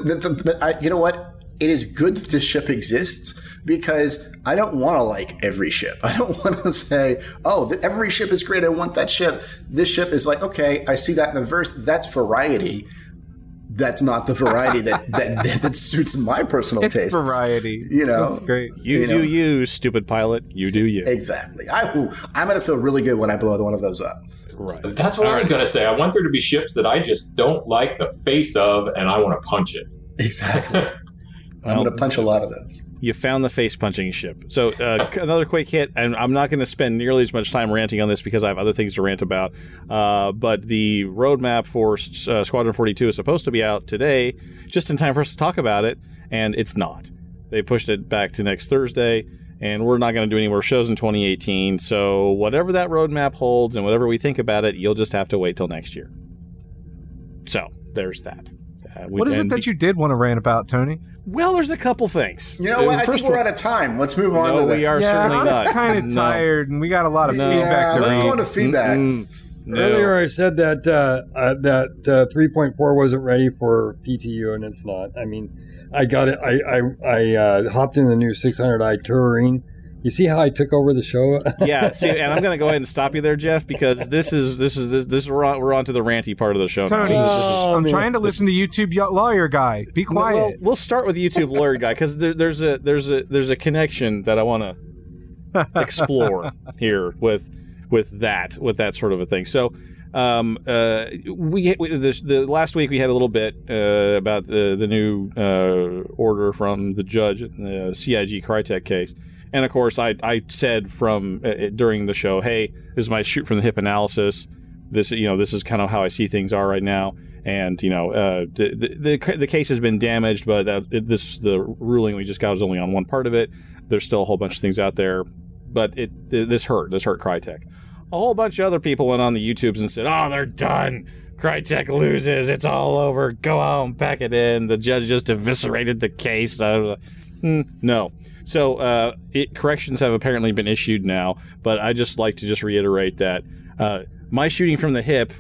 you know what? It is good that this ship exists because I don't want to like every ship. I don't want to say, oh, every ship is great. I want that ship. This ship is like, okay, I see that in the verse. That's variety. That's not the variety that suits my personal taste. It's variety. You know? That's great. You, stupid pilot. You do you. Exactly. I'm going to feel really good when I blow one of those up. Right. That's what I was going to say. I want there to be ships that I just don't like the face of, and I want to punch it. Exactly. I'm going to punch a lot of those. You found the face-punching ship. So another quick hit, and I'm not going to spend nearly as much time ranting on this because I have other things to rant about, but the roadmap for Squadron 42 is supposed to be out today, just in time for us to talk about it, and it's not. They pushed it back to next Thursday, and we're not going to do any more shows in 2018, so whatever that roadmap holds and whatever we think about it, you'll just have to wait till next year. So there's that. What is it that you did want to rant about, Tony? Well, there's a couple things. You know what? I think we're out of time. Let's move on. No, we are certainly not. I'm kind of tired, and we got a lot of feedback. Let's go into feedback. No. Earlier, I said that 3.4 wasn't ready for PTU, and it's not. I mean, I got it. I hopped in the new 600i Touring. You see how I took over the show? Yeah, see, and I'm going to go ahead and stop you there, Jeff, because this is we're on to the ranty part of the show. Tony, I'm trying to listen to YouTube lawyer guy. Be quiet. No, we'll start with YouTube lawyer guy because there's a connection that I want to explore here with that sort of a thing. So. The last week we had a little bit about the new order from the judge in the CIG Crytek case, and of course I said from during the show, hey, this is my shoot from the hip analysis. This, you know, this is kind of how I see things are right now, and you know the case has been damaged, but the ruling we just got was only on one part of it. There's still a whole bunch of things out there, but this hurt Crytek. A whole bunch of other people went on the YouTubes and said, oh, they're done. Crytek loses. It's all over. Go home. Pack it in. The judge just eviscerated the case. I was like, no. So corrections have apparently been issued now, but I just like to just reiterate that my shooting from the hip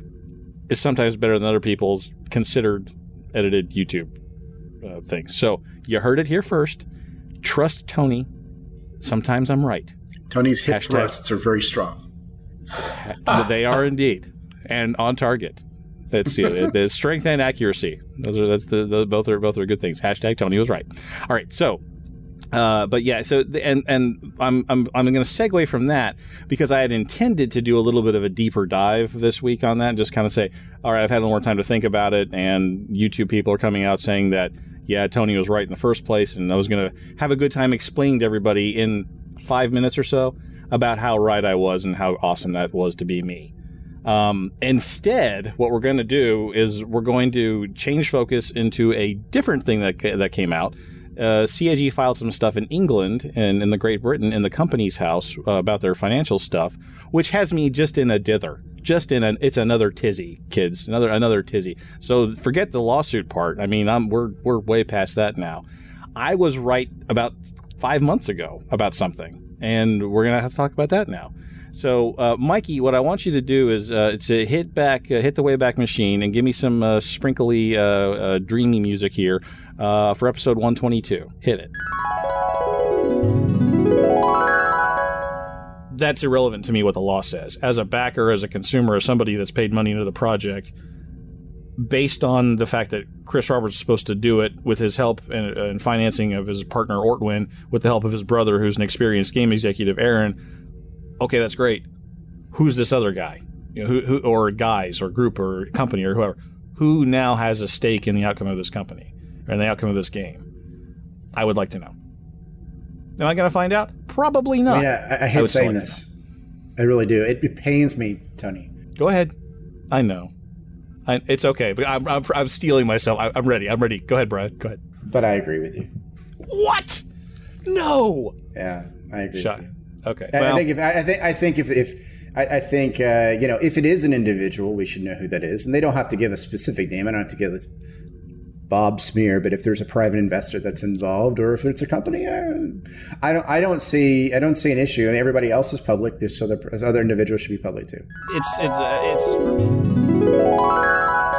is sometimes better than other people's considered edited YouTube things. So you heard it here first. Trust Tony. Sometimes I'm right. Tony's hip thrusts are very strong. They are indeed, and on target. That's the strength and accuracy. Both are good things. Hashtag Tony was right. All right, so, but yeah, so and I'm going to segue from that because I had intended to do a little bit of a deeper dive this week on that and just kind of say, all right, I've had a little more time to think about it, and YouTube people are coming out saying that yeah, Tony was right in the first place, and I was going to have a good time explaining to everybody in 5 minutes or so about how right I was and how awesome that was to be me. Instead, what we're going to do is we're going to change focus into a different thing that came out. CAG filed some stuff in England and in the Great Britain in the company's house about their financial stuff, which has me just in a dither. It's another tizzy, kids. Another tizzy. So forget the lawsuit part. I mean, we're way past that now. I was right about 5 months ago about something, and we're gonna have to talk about that now. So, Mikey, what I want you to do is to hit the Wayback Machine and give me some sprinkly, dreamy music here for episode 122. Hit it. That's irrelevant to me what the law says. As a backer, as a consumer, as somebody that's paid money into the project, based on the fact that Chris Roberts is supposed to do it with his help and financing of his partner, Ortwin, with the help of his brother, who's an experienced game executive, Aaron. Okay, that's great. Who's this other guy, who or guys or group or company or whoever, who now has a stake in the outcome of this company and the outcome of this game? I would like to know. Am I going to find out? Probably not. I mean, I hate saying this. I really do. It pains me, Tony. Go ahead. I know. It's okay. But I'm stealing myself. I'm ready. I'm ready. Go ahead, Brian. Go ahead. But I agree with you. What? No. Yeah, I agree with you. Okay. Well, I think if it is an individual, we should know who that is, and they don't have to give a specific name. I don't have to give this Bob Smear, but if there's a private investor that's involved, or if it's a company, I don't see an issue. I mean, everybody else is public, so the other individuals should be public too. It's for me.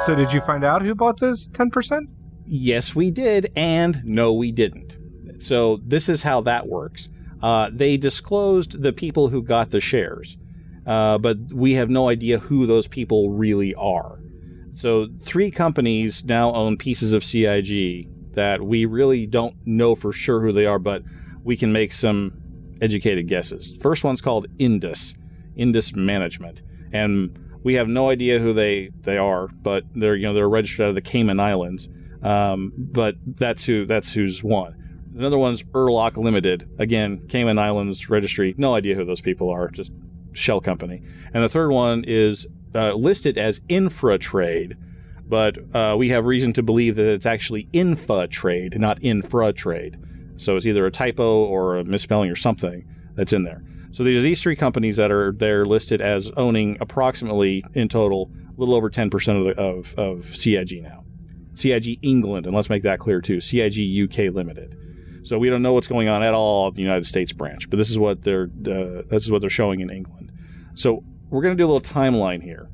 So did you find out who bought this 10%? Yes, we did, and no, we didn't. So this is how that works. They disclosed the people who got the shares, but we have no idea who those people really are. So 3 companies now own pieces of CIG that we really don't know for sure who they are, but we can make some educated guesses. First one's called Indus Management, and we have no idea who they are, but they're registered out of the Cayman Islands. But that's who's won. Another one's Urlok Limited. Again, Cayman Islands Registry. No idea who those people are. Just shell company. And the third one is listed as InfraTrade, but we have reason to believe that it's actually InfaTrade, not InfraTrade. So it's either a typo or a misspelling or something that's in there. So these are these 3 companies that are there listed as owning approximately, in total, a little over 10% of CIG now. CIG England, and let's make that clear too. CIG UK Limited. So we don't know what's going on at all at the United States branch, but this is what they're showing in England. So we're going to do a little timeline here,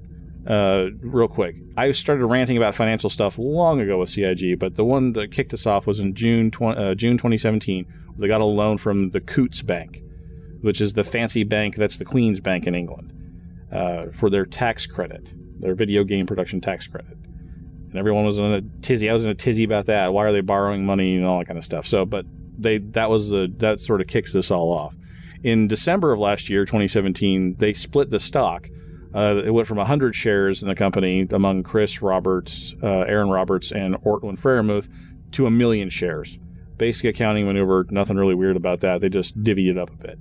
real quick. I started ranting about financial stuff long ago with CIG, but the one that kicked us off was in June 2017. They got a loan from the Coutts Bank, which is the fancy bank that's the Queen's Bank in England, for their tax credit, their video game production tax credit. And everyone was in a tizzy. I was in a tizzy about that. Why are they borrowing money and all that kind of stuff? So, but that sort of kicks this all off. In December of last year, 2017, they split the stock. It went from 100 shares in the company among Chris Roberts, Aaron Roberts, and Ortwin Freimuth to 1 million shares. Basic accounting maneuver. Nothing really weird about that. They just divvied it up a bit.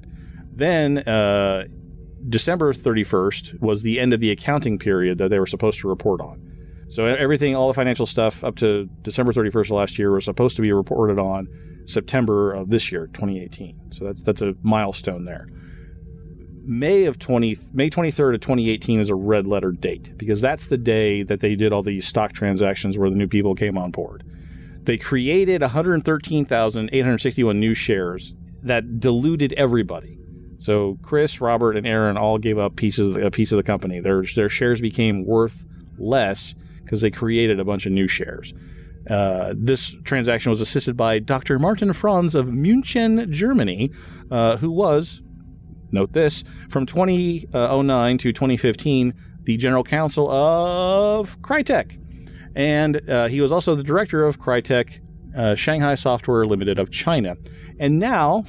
Then December 31st was the end of the accounting period that they were supposed to report on. So everything, all the financial stuff up to December 31st of last year was supposed to be reported on September of this year, 2018. So that's a milestone there. May 23rd of 2018 is a red letter date because that's the day that they did all these stock transactions where the new people came on board. They created 113,861 new shares that diluted everybody. So Chris, Robert, and Aaron all gave up a piece of the company. Their shares became worth less because they created a bunch of new shares. This transaction was assisted by Dr. Martin Franz of München, Germany, who was, note this, from 2009 to 2015, the general counsel of Crytek. And he was also the director of Crytek Shanghai Software Limited of China. And now,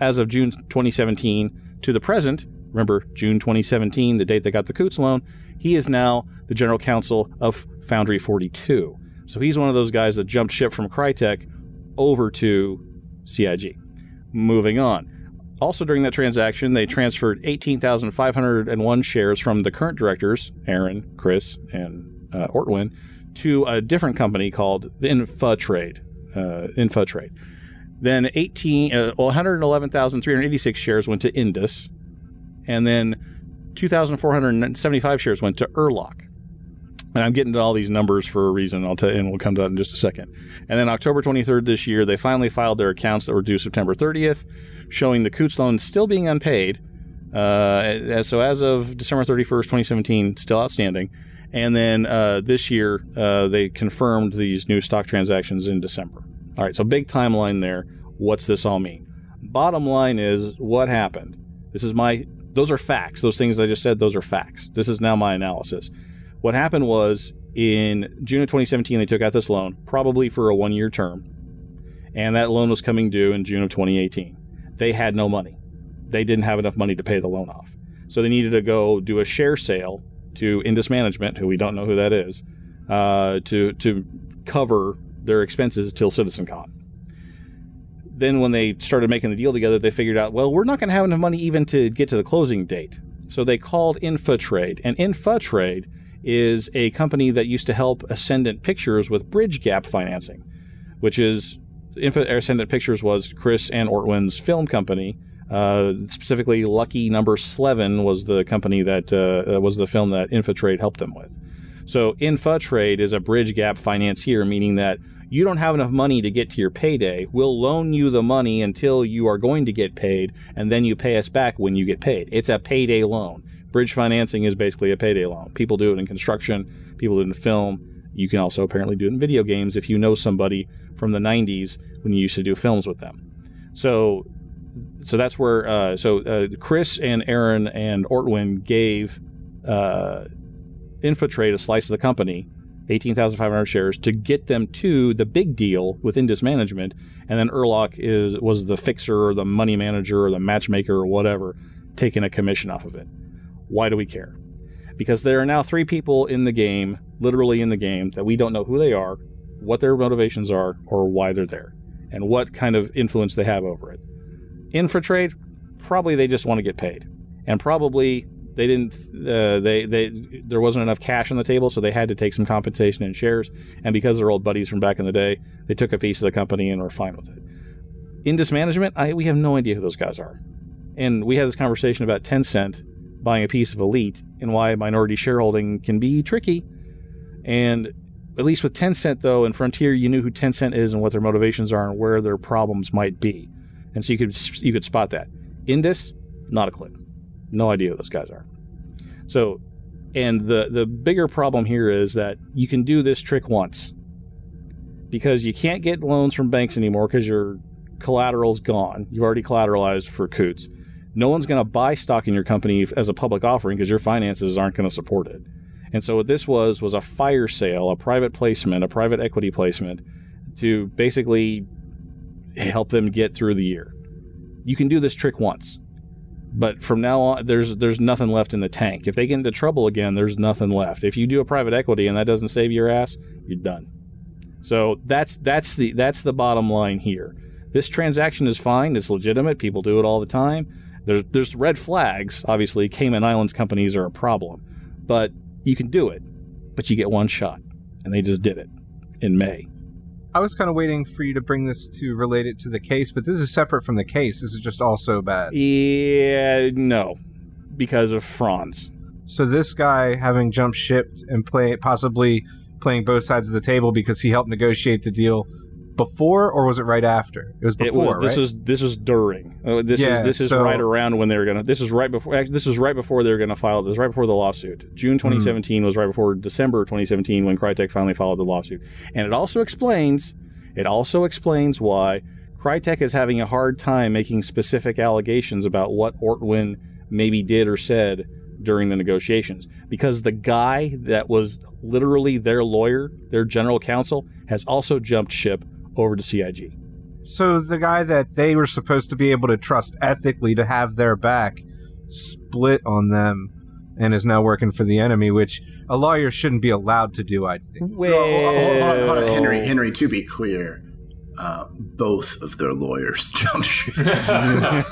as of June 2017 to the present, remember June 2017, the date they got the Coots loan, he is now the general counsel of Foundry 42. So he's one of those guys that jumped ship from Crytek over to CIG. Moving on. Also during that transaction, they transferred 18,501 shares from the current directors, Aaron, Chris, and Ortwin, to a different company called InfraTrade. Then 111,386 shares went to Indus, and then 2,475 shares went to Urlok. And I'm getting to all these numbers for a reason, and we'll come to that in just a second. And then October 23rd this year, they finally filed their accounts that were due September 30th, showing the Coots loan still being unpaid. So as of December 31st, 2017, still outstanding. And then this year, they confirmed these new stock transactions in December. All right, so big timeline there. What's this all mean? Bottom line is, what happened? Those are facts. Those things I just said, those are facts. This is now my analysis. What happened was, in June of 2017, they took out this loan, probably for a one-year term, and that loan was coming due in June of 2018. They had no money. They didn't have enough money to pay the loan off. So they needed to go do a share sale to Indus Management, who we don't know who that is, to cover their expenses till CitizenCon. Then when they started making the deal together, they figured out, well, we're not going to have enough money even to get to the closing date. So they called InfraTrade, and InfraTrade is a company that used to help Ascendant Pictures with bridge gap financing, which is Ascendant Pictures was Chris and Ortwin's film company. Specifically, Lucky Number 11 was the company that was the film that InfraTrade helped them with. So InfraTrade is a bridge gap financier, meaning that you don't have enough money to get to your payday. We'll loan you the money until you are going to get paid, and then you pay us back when you get paid. It's a payday loan. Bridge financing is basically a payday loan. People do it in construction. People do it in film. You can also apparently do it in video games if you know somebody from the 90s when you used to do films with them. So that's where Chris and Aaron and Ortwin gave InfraTrade a slice of the company, 18,500 shares, to get them to the big deal with Indus Management. And then Urlok was the fixer or the money manager or the matchmaker or whatever, taking a commission off of it. Why do we care? Because there are now three people in the game, literally in the game, that we don't know who they are, what their motivations are, or why they're there, and what kind of influence they have over it. InfraTrade, probably they just want to get paid, and probably they didn't. There wasn't enough cash on the table, so they had to take some compensation in shares. And because they're old buddies from back in the day, they took a piece of the company and were fine with it. Indus Management, we have no idea who those guys are, and we had this conversation about Tencent buying a piece of Elite and why minority shareholding can be tricky. And at least with Tencent, though, in Frontier, you knew who Tencent is and what their motivations are and where their problems might be. And so you could spot that. Indus, not a clue. No idea who those guys are. So, and the bigger problem here is that you can do this trick once because you can't get loans from banks anymore because your collateral's gone. You've already collateralized for Coots. No one's going to buy stock in your company as a public offering because your finances aren't going to support it. And so what this was a fire sale, a private placement, a private equity placement to basically help them get through the year. You can do this trick once, but from now on, there's nothing left in the tank. If they get into trouble again, there's nothing left. If you do a private equity and that doesn't save your ass, you're done. So that's the bottom line here. This transaction is fine. It's legitimate. People do it all the time. There's red flags. Obviously, Cayman Islands companies are a problem, but you can do it, but you get one shot, and they just did it in May. I was kind of waiting for you to bring this to relate it to the case, but this is separate from the case. This is just also bad. Yeah, no. because of Franz. So this guy, having jumped ship and possibly playing both sides of the table because he helped negotiate the deal before, or was it right after? It was before, right? This was during. This is right around when they were gonna. This is right before they were gonna file this. Right before the lawsuit, June 2017 was right before December 2017 when Crytek finally filed the lawsuit, and it also explains. It also explains why Crytek is having a hard time making specific allegations about what Ortwin maybe did or said during the negotiations, because the guy that was literally their lawyer, their general counsel, has also jumped ship over to CIG. So the guy that they were supposed to be able to trust ethically to have their back split on them and is now working for the enemy, which a lawyer shouldn't be allowed to do, I think. Well, hold on. Henry, to be clear, both of their lawyers jumped ship.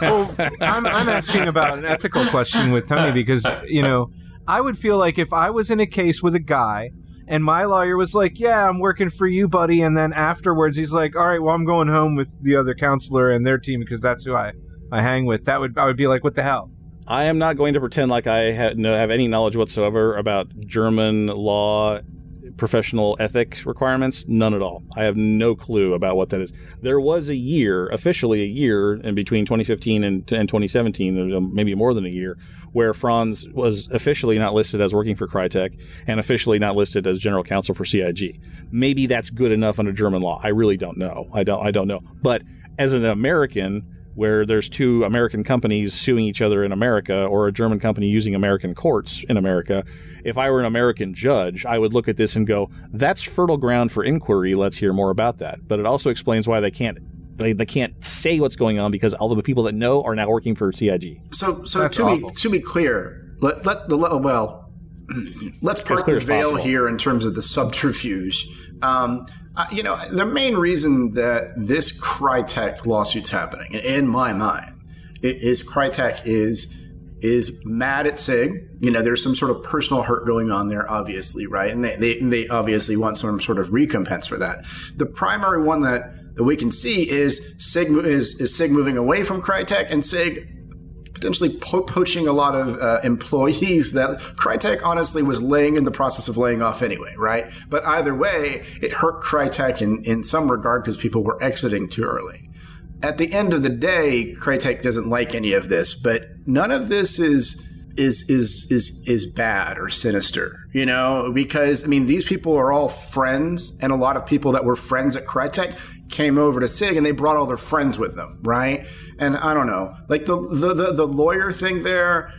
Well, I'm asking about an ethical question with Tony because, you know, I would feel like if I was in a case with a guy and my lawyer was like, yeah, I'm working for you, buddy, and then afterwards he's like, all right, well, I'm going home with the other counselor and their team because that's who I hang with, I would be like, what the hell? I am not going to pretend like I have any knowledge whatsoever about German law professional ethics requirements. None at all. I have no clue about what that is. There was a year, officially a year, in between 2015 and 2017, maybe more than a year, where Franz was officially not listed as working for Crytek and officially not listed as general counsel for CIG. Maybe that's good enough under German law. I really don't know. I don't know. But as an American, where there's two American companies suing each other in America or a German company using American courts in America, if I were an American judge, I would look at this and go, that's fertile ground for inquiry. Let's hear more about that. But it also explains why they can't say what's going on because all of the people that know are now working for CIG. So to be clear, let's park the veil here in terms of the subterfuge. You know, the main reason that this Crytek lawsuit's happening, in my mind, is Crytek is mad at SIG. You know, there's some sort of personal hurt going on there, obviously, right? And they obviously want some sort of recompense for that. The primary one that we can see is SIG moving away from Crytek and SIG potentially poaching a lot of employees that Crytek honestly was in the process of laying off anyway, right? But either way, it hurt Crytek in some regard because people were exiting too early. At the end of the day, Crytek doesn't like any of this, but none of this is bad or sinister, you know, because, I mean, these people are all friends, and a lot of people that were friends at Crytek came over to SIG and they brought all their friends with them, right? And I don't know, like the lawyer thing there,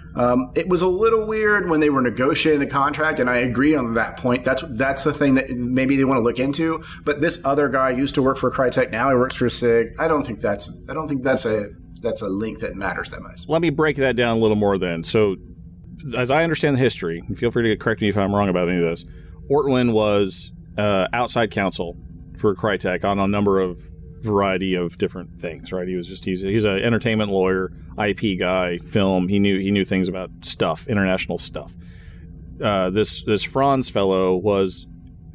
it was a little weird when they were negotiating the contract, and I agree on that point. That's the thing that maybe they want to look into. But this other guy used to work for Crytek, now he works for SIG. I don't think that's a link that matters that much. Let me break that down a little more then. So as I understand the history, and feel free to correct me if I'm wrong about any of this, Ortwin was outside counsel for Crytek on a number of variety of different things, right? He's an entertainment lawyer, IP guy, film. He knew things about stuff, international stuff. This Franz fellow was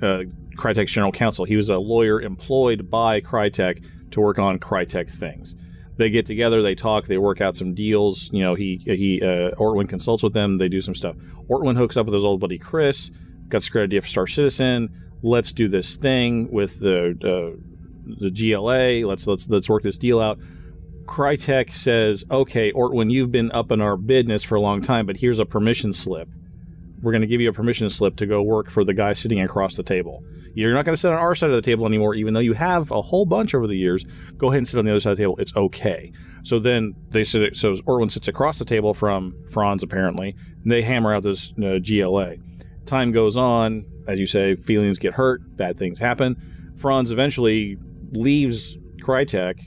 Crytek's general counsel. He was a lawyer employed by Crytek to work on Crytek things. They get together, they talk, they work out some deals. You know, Ortwin consults with them, they do some stuff. Ortwin hooks up with his old buddy Chris, got this great idea for Star Citizen. Let's do this thing with the GLA. Let's work this deal out. Crytek says, okay, Ortwin, you've been up in our business for a long time, but here's a permission slip. We're going to give you a permission slip to go work for the guy sitting across the table. You're not going to sit on our side of the table anymore, even though you have a whole bunch over the years. Go ahead and sit on the other side of the table. It's okay. So then they sit. So Ortwin sits across the table from Franz, apparently. And they hammer out this GLA. Time goes on. As you say, feelings get hurt. Bad things happen. Franz eventually leaves Crytek,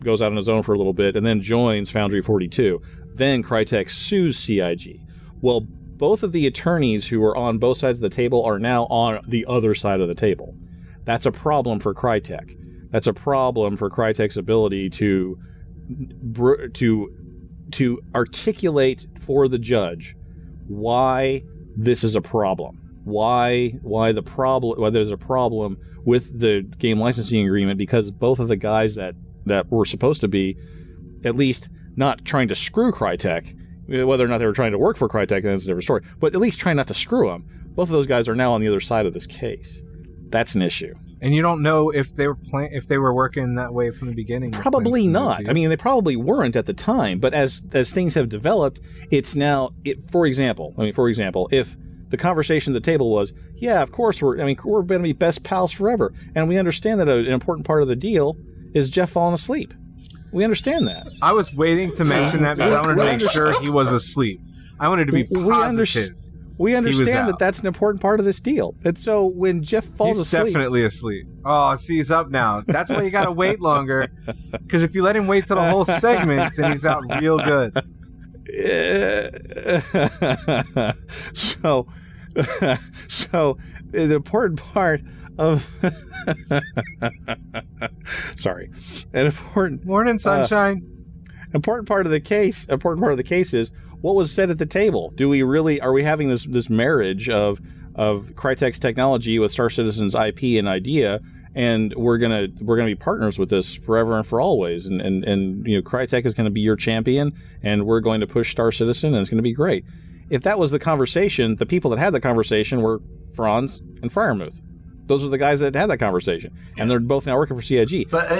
goes out on his own for a little bit, and then joins Foundry 42. Then Crytek sues CIG. Well, both of the attorneys who were on both sides of the table are now on the other side of the table. That's a problem for Crytek. That's a problem for Crytek's ability to articulate for the judge why this is a problem, why there's a problem with the game licensing agreement, because both of the guys that were supposed to be, at least not trying to screw Crytek, Whether or not they were trying to work for Crytek, that's a different story. But at least try not to screw them. Both of those guys are now on the other side of this case. That's an issue. And you don't know if they were working that way from the beginning. Probably not. I mean, they probably weren't at the time. But as things have developed, it's now. For example, if the conversation at the table was, yeah, of course we're going to be best pals forever, and we understand that an important part of the deal is Jeff falling asleep. We understand that. I was waiting to mention that because I wanted to make sure he was asleep. I wanted to be positive. We understand that that's an important part of this deal. And so when Jeff falls asleep... He's definitely asleep. Oh, see, he's up now. That's why you got to wait longer. Because if you let him wait till the whole segment, then he's out real good. So the important part of... Sorry. An important... Morning, sunshine. Important part of the case is... What was said at the table? Are we having this marriage of Crytek's technology with Star Citizen's IP and idea, and we're gonna be partners with this forever and for always, and you know, Crytek is gonna be your champion, and we're going to push Star Citizen, and it's gonna be great. If that was the conversation, the people that had the conversation were Franz and Freimuth. Those are the guys that had that conversation, and they're both now working for CIG. But so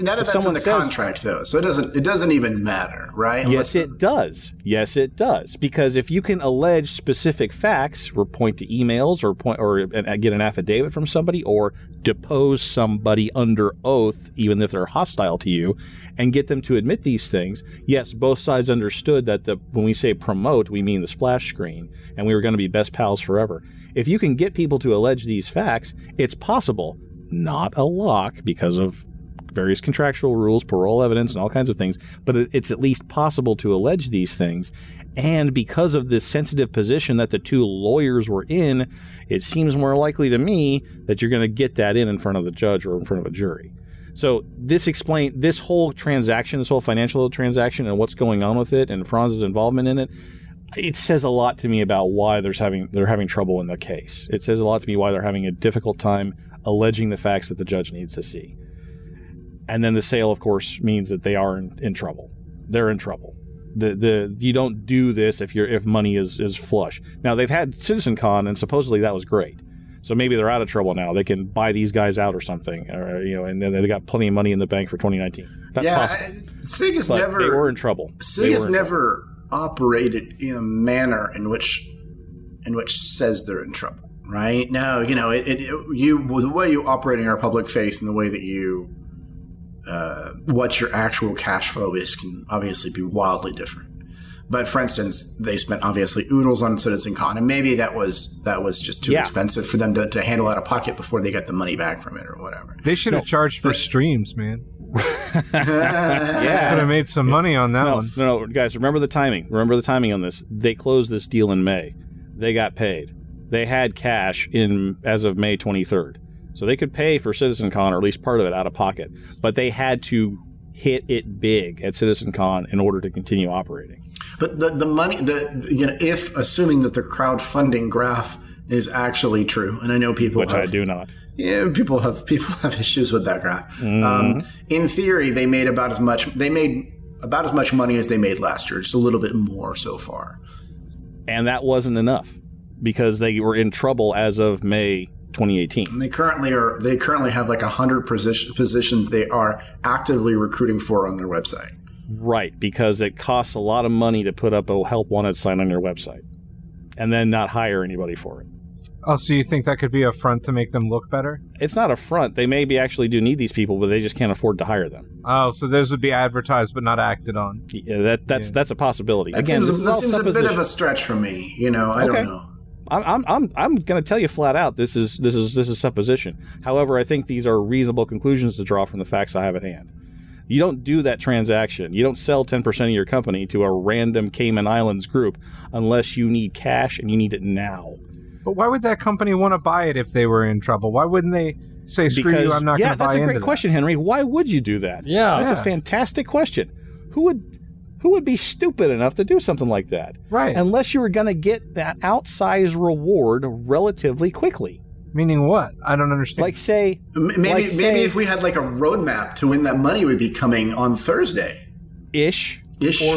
none of that's in the contract, though, so it doesn't even matter, right? Yes, it does. Yes, it does, because if you can allege specific facts, or point to emails, or get an affidavit from somebody, or depose somebody under oath, even if they're hostile to you, and get them to admit these things, yes, both sides understood that when we say promote, we mean the splash screen, and we were going to be best pals forever. If you can get people to allege these facts, it's possible, not a lock because of various contractual rules, parole evidence, and all kinds of things, but it's at least possible to allege these things. And because of this sensitive position that the two lawyers were in, it seems more likely to me that you're going to get that in front of the judge or in front of a jury. So this explains this whole transaction, this whole financial transaction and what's going on with it and Franz's involvement in it. It says a lot to me about why they're having trouble in the case. It says a lot to me why they're having a difficult time alleging the facts that the judge needs to see. And then the sale, of course, means that they are in trouble. They're in trouble. You don't do this if money is flush. Now, they've had CitizenCon, and supposedly that was great. So maybe they're out of trouble now. They can buy these guys out or something, or, you know, and then they got plenty of money in the bank for 2019. That's possible. SIG is never. They were in trouble. SIG is never operated in a manner in which says they're in trouble, right? No, you know, the way you operate in our public face and the way that you what your actual cash flow is can obviously be wildly different. But for instance, they spent obviously oodles on CitizenCon, and maybe that was just too expensive for them to handle out of pocket before they got the money back from it or whatever. They should have charged for streams, man. Yeah, could have made some money on that one. No, guys, remember the timing. Remember the timing on this. They closed this deal in May. They got paid. They had cash in as of May 23rd, so they could pay for CitizenCon or at least part of it out of pocket. But they had to hit it big at CitizenCon in order to continue operating. But the money, you know, if assuming that the crowdfunding graph is actually true, and I know people which have, I do not. Yeah, people have issues with that graph. Mm-hmm. In theory, they made about as much. They made about as much money as they made last year, just a little bit more so far. And that wasn't enough because they were in trouble as of May 2018. And they currently have like 100 positions they are actively recruiting for on their website. Right, because it costs a lot of money to put up a help wanted sign on your website, and then not hire anybody for it. Oh, so you think that could be a front to make them look better? It's not a front. They maybe actually do need these people, but they just can't afford to hire them. Oh, so those would be advertised but not acted on. Yeah, that's a possibility. That seems a bit of a stretch for me. You know, I don't know. I'm going to tell you flat out. This is supposition. However, I think these are reasonable conclusions to draw from the facts I have at hand. You don't do that transaction. You don't sell 10% of your company to a random Cayman Islands group unless you need cash and you need it now. But why would that company want to buy it if they were in trouble? Why wouldn't they say, screw you, I'm not going to buy into that? Yeah, that's a great question, Henry. Why would you do that? Yeah. That's a fantastic question. Who would be stupid enough to do something like that? Right. Unless you were going to get that outsized reward relatively quickly. Meaning what? I don't understand. Maybe if we had like a roadmap to when that money would be coming on Thursday. Ish. Ish.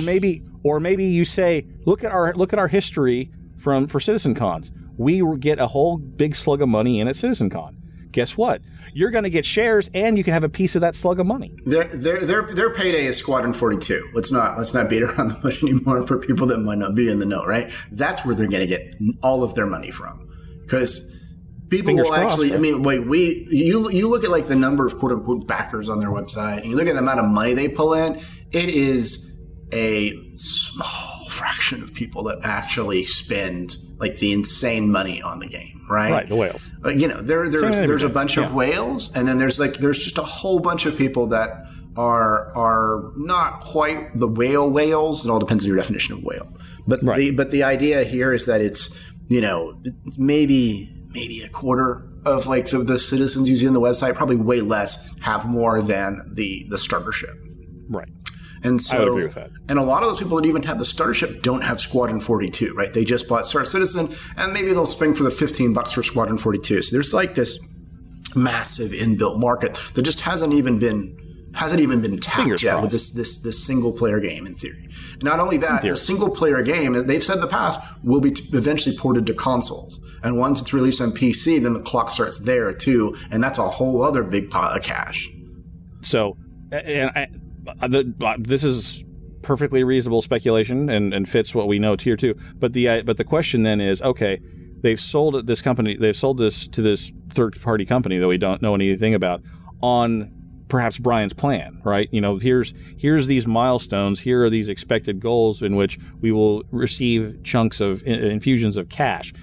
Or maybe you say, look at our history for CitizenCons. We get a whole big slug of money in at CitizenCon. Guess what? You're going to get shares, and you can have a piece of that slug of money. Their payday is Squadron 42. Let's not beat around the bush anymore for people that might not be in the know, right? That's where they're going to get all of their money from, because people will actually. Right? I mean, you look at like the number of quote unquote backers on their website, and you look at the amount of money they pull in. It is a small fraction of people that actually spend like the insane money on the game, right? Right, the whales. There's a bunch of whales, and then there's just a whole bunch of people that are not quite the whales. It all depends on your definition of whale. But right. the idea here is that it's maybe a quarter of like the citizens using the website, probably way less, have more than the starter ship. Right. And so, I would agree with that. And a lot of those people that even have the starship don't have Squadron 42, right? They just bought Star Citizen, and maybe they'll spring for the $15 for Squadron 42. So there's like this massive inbuilt market that just hasn't even been tapped Fingers yet crossed. With this single player game in theory. Not only that, the single player game, they've said in the past, will be eventually ported to consoles. And once it's released on PC, then the clock starts there too, and that's a whole other big pile of cash. So, this is perfectly reasonable speculation and fits what we know tier two. But the question then is, okay, they've sold this to this third party company that we don't know anything about on perhaps Brian's plan, right? Here's these milestones. Here are these expected goals in which we will receive chunks of infusions of cash.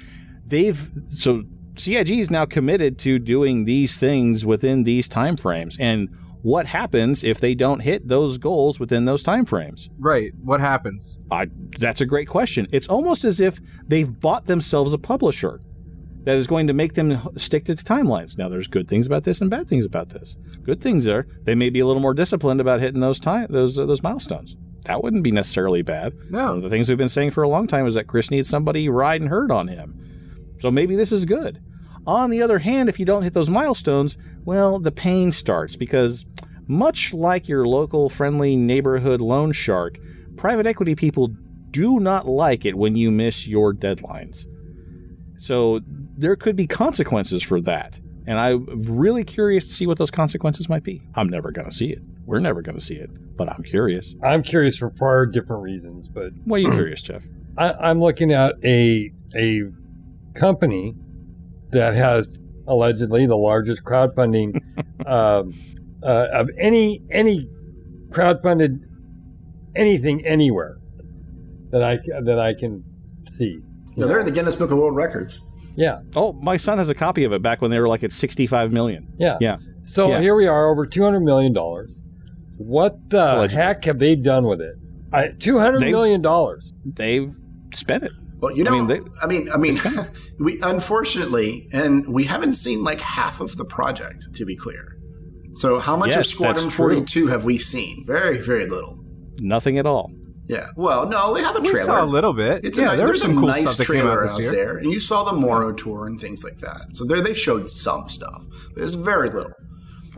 CIG is now committed to doing these things within these timeframes. And what happens if they don't hit those goals within those timeframes? Right. What happens? That's a great question. It's almost as if they've bought themselves a publisher that is going to make them stick to timelines. Now, there's good things about this and bad things about this. Good things are they may be a little more disciplined about hitting those milestones. That wouldn't be necessarily bad. No. One of the things we've been saying for a long time is that Chris needs somebody riding herd on him. So maybe this is good. On the other hand, if you don't hit those milestones, well, the pain starts because much like your local friendly neighborhood loan shark, private equity people do not like it when you miss your deadlines. So there could be consequences for that. And I'm really curious to see what those consequences might be. I'm never going to see it. We're never going to see it. But I'm curious. I'm curious for far different reasons. But why are you curious, Jeff? I'm looking at a company that has allegedly the largest crowdfunding of any crowdfunded anything anywhere that I can see. No, they're in the Guinness Book of World Records. Yeah. Oh, my son has a copy of it back when they were like at $65 million. Yeah. Yeah. So here we are, over $200 million. What the heck have they done with it? $200 million. They've spent it. Well, we unfortunately, and we haven't seen like half of the project, to be clear. So how much of Squadron 42 have we seen? Very, very little. Nothing at all. Yeah. Well, no, they have a trailer. We saw a little bit. It's there's some cool nice stuff trailer that came out there, and you saw the Morrow tour and things like that. So they've showed some stuff. There's very little.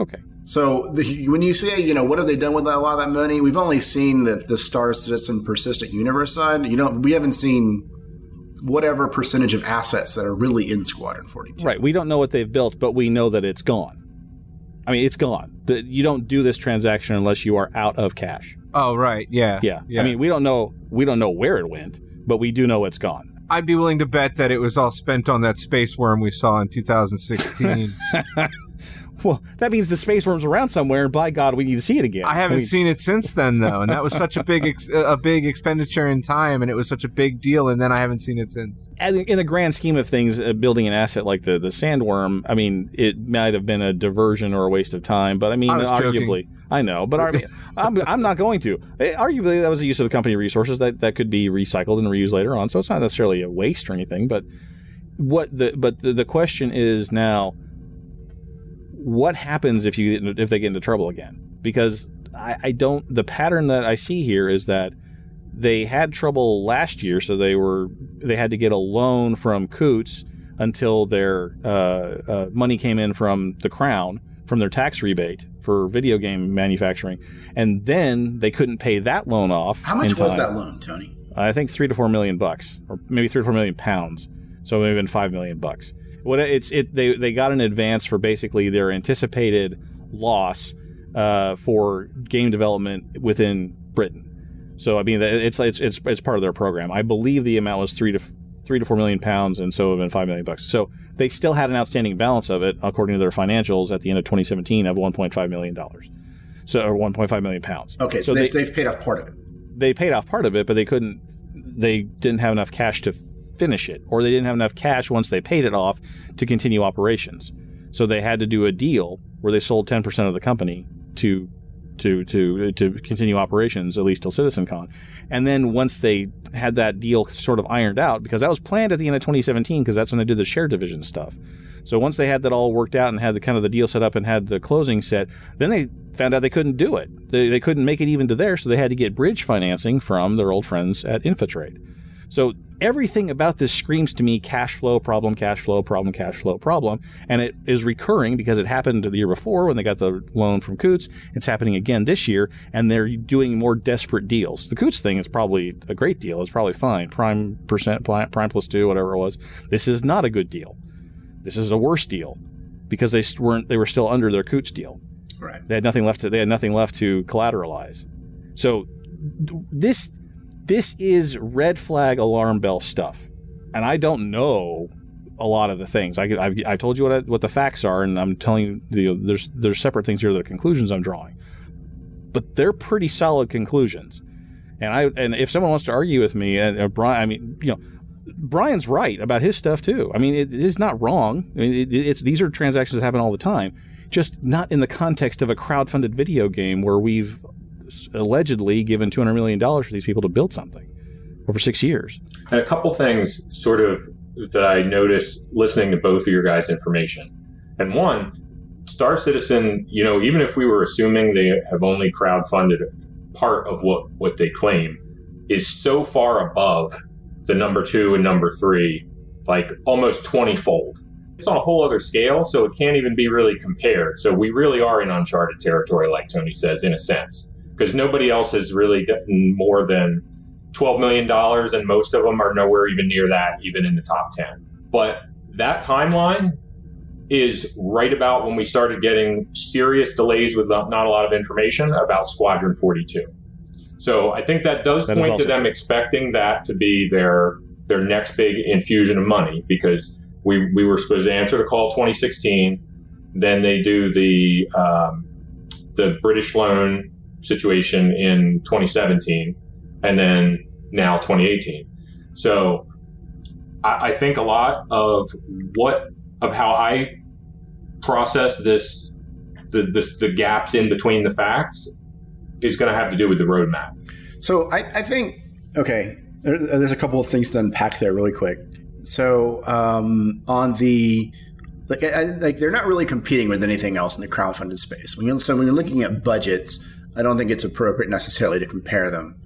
Okay. So when you say, what have they done with a lot of that money? We've only seen the Star Citizen persistent universe side. We haven't seen whatever percentage of assets that are really in Squadron 42. Right. We don't know what they've built, but we know that it's gone. I mean, it's gone. You don't do this transaction unless you are out of cash. Oh, right. Yeah. Yeah. I mean, we don't know where it went, but we do know it's gone. I'd be willing to bet that it was all spent on that space worm we saw in 2016. Well, that means the space worm's around somewhere, and by God, we need to see it again. I haven't seen it since then, though, and that was such a big expenditure in time, and it was such a big deal, and then I haven't seen it since. In the grand scheme of things, building an asset like the sandworm, I mean, it might have been a diversion or a waste of time, but I mean, arguably, I know, but I'm not going to. Arguably, that was a use of the company resources that could be recycled and reused later on, so it's not necessarily a waste or anything. But the question is now, what happens if they get into trouble again? Because I don't. The pattern that I see here is that they had trouble last year, so they had to get a loan from Coots until their money came in from the Crown from their tax rebate for video game manufacturing. And then they couldn't pay that loan off. How much was that loan, Tony? I think $3 to $4 million, or maybe £3 to £4 million. So maybe been $5 million. What they got an advance for basically their anticipated loss for game development within Britain. So I mean it's part of their program. I believe the amount was £3 to $4 million, and so it would have been $5 million. So they still had an outstanding balance of it, according to their financials at the end of 2017, of $1.5 million. So or £1.5 million. Okay, so they've paid off part of it. They paid off part of it, but they didn't have enough cash to finish it, or they didn't have enough cash once they paid it off to continue operations. So they had to do a deal where they sold 10% of the company to continue operations, at least till CitizenCon. And then once they had that deal sort of ironed out, because that was planned at the end of 2017, because that's when they did the share division stuff. So once they had that all worked out and had the kind of the deal set up and had the closing set, then they found out they couldn't do it. They couldn't make it even to there, so they had to get bridge financing from their old friends at InfraTrade. So everything about this screams to me cash flow problem, cash flow problem, cash flow problem. And it is recurring because it happened the year before when they got the loan from Coots. It's happening again this year, and they're doing more desperate deals. The Coots thing is probably a great deal. It's probably fine. Prime plus two, whatever it was. This is not a good deal. This is a worse deal because they were still under their Coots deal. Right. They had nothing left to collateralize. So This is red flag alarm bell stuff, and I don't know a lot of the things. I told you what the facts are, and I'm telling you there's separate things here that are conclusions I'm drawing, but they're pretty solid conclusions. And if someone wants to argue with me, and Brian, I mean, you know, Brian's right about his stuff too. I mean, it's not wrong. I mean, these are transactions that happen all the time, just not in the context of a crowdfunded video game where we've allegedly given $200 million for these people to build something over 6 years. And a couple things sort of that I noticed listening to both of your guys' information. And one, Star Citizen, you know, even if we were assuming they have only crowdfunded part of what they claim, is so far above the number two and number three, like almost 20-fold. It's on a whole other scale, so it can't even be really compared. So we really are in uncharted territory, like Tony says, in a sense. Because nobody else has really gotten more than $12 million, and most of them are nowhere even near that, even in the top 10. But that timeline is right about when we started getting serious delays with not a lot of information about Squadron 42. So I think that does point to them expecting that to be their next big infusion of money, because we were supposed to answer the call 2016, then they do the British loan situation in 2017, and then now 2018. So I think a lot of how I process the gaps in between the facts is going to have to do with the roadmap. So I think, okay, there's a couple of things to unpack there really quick. So on the they're not really competing with anything else in the crowdfunded space. When you're looking at budgets, I don't think it's appropriate necessarily to compare them.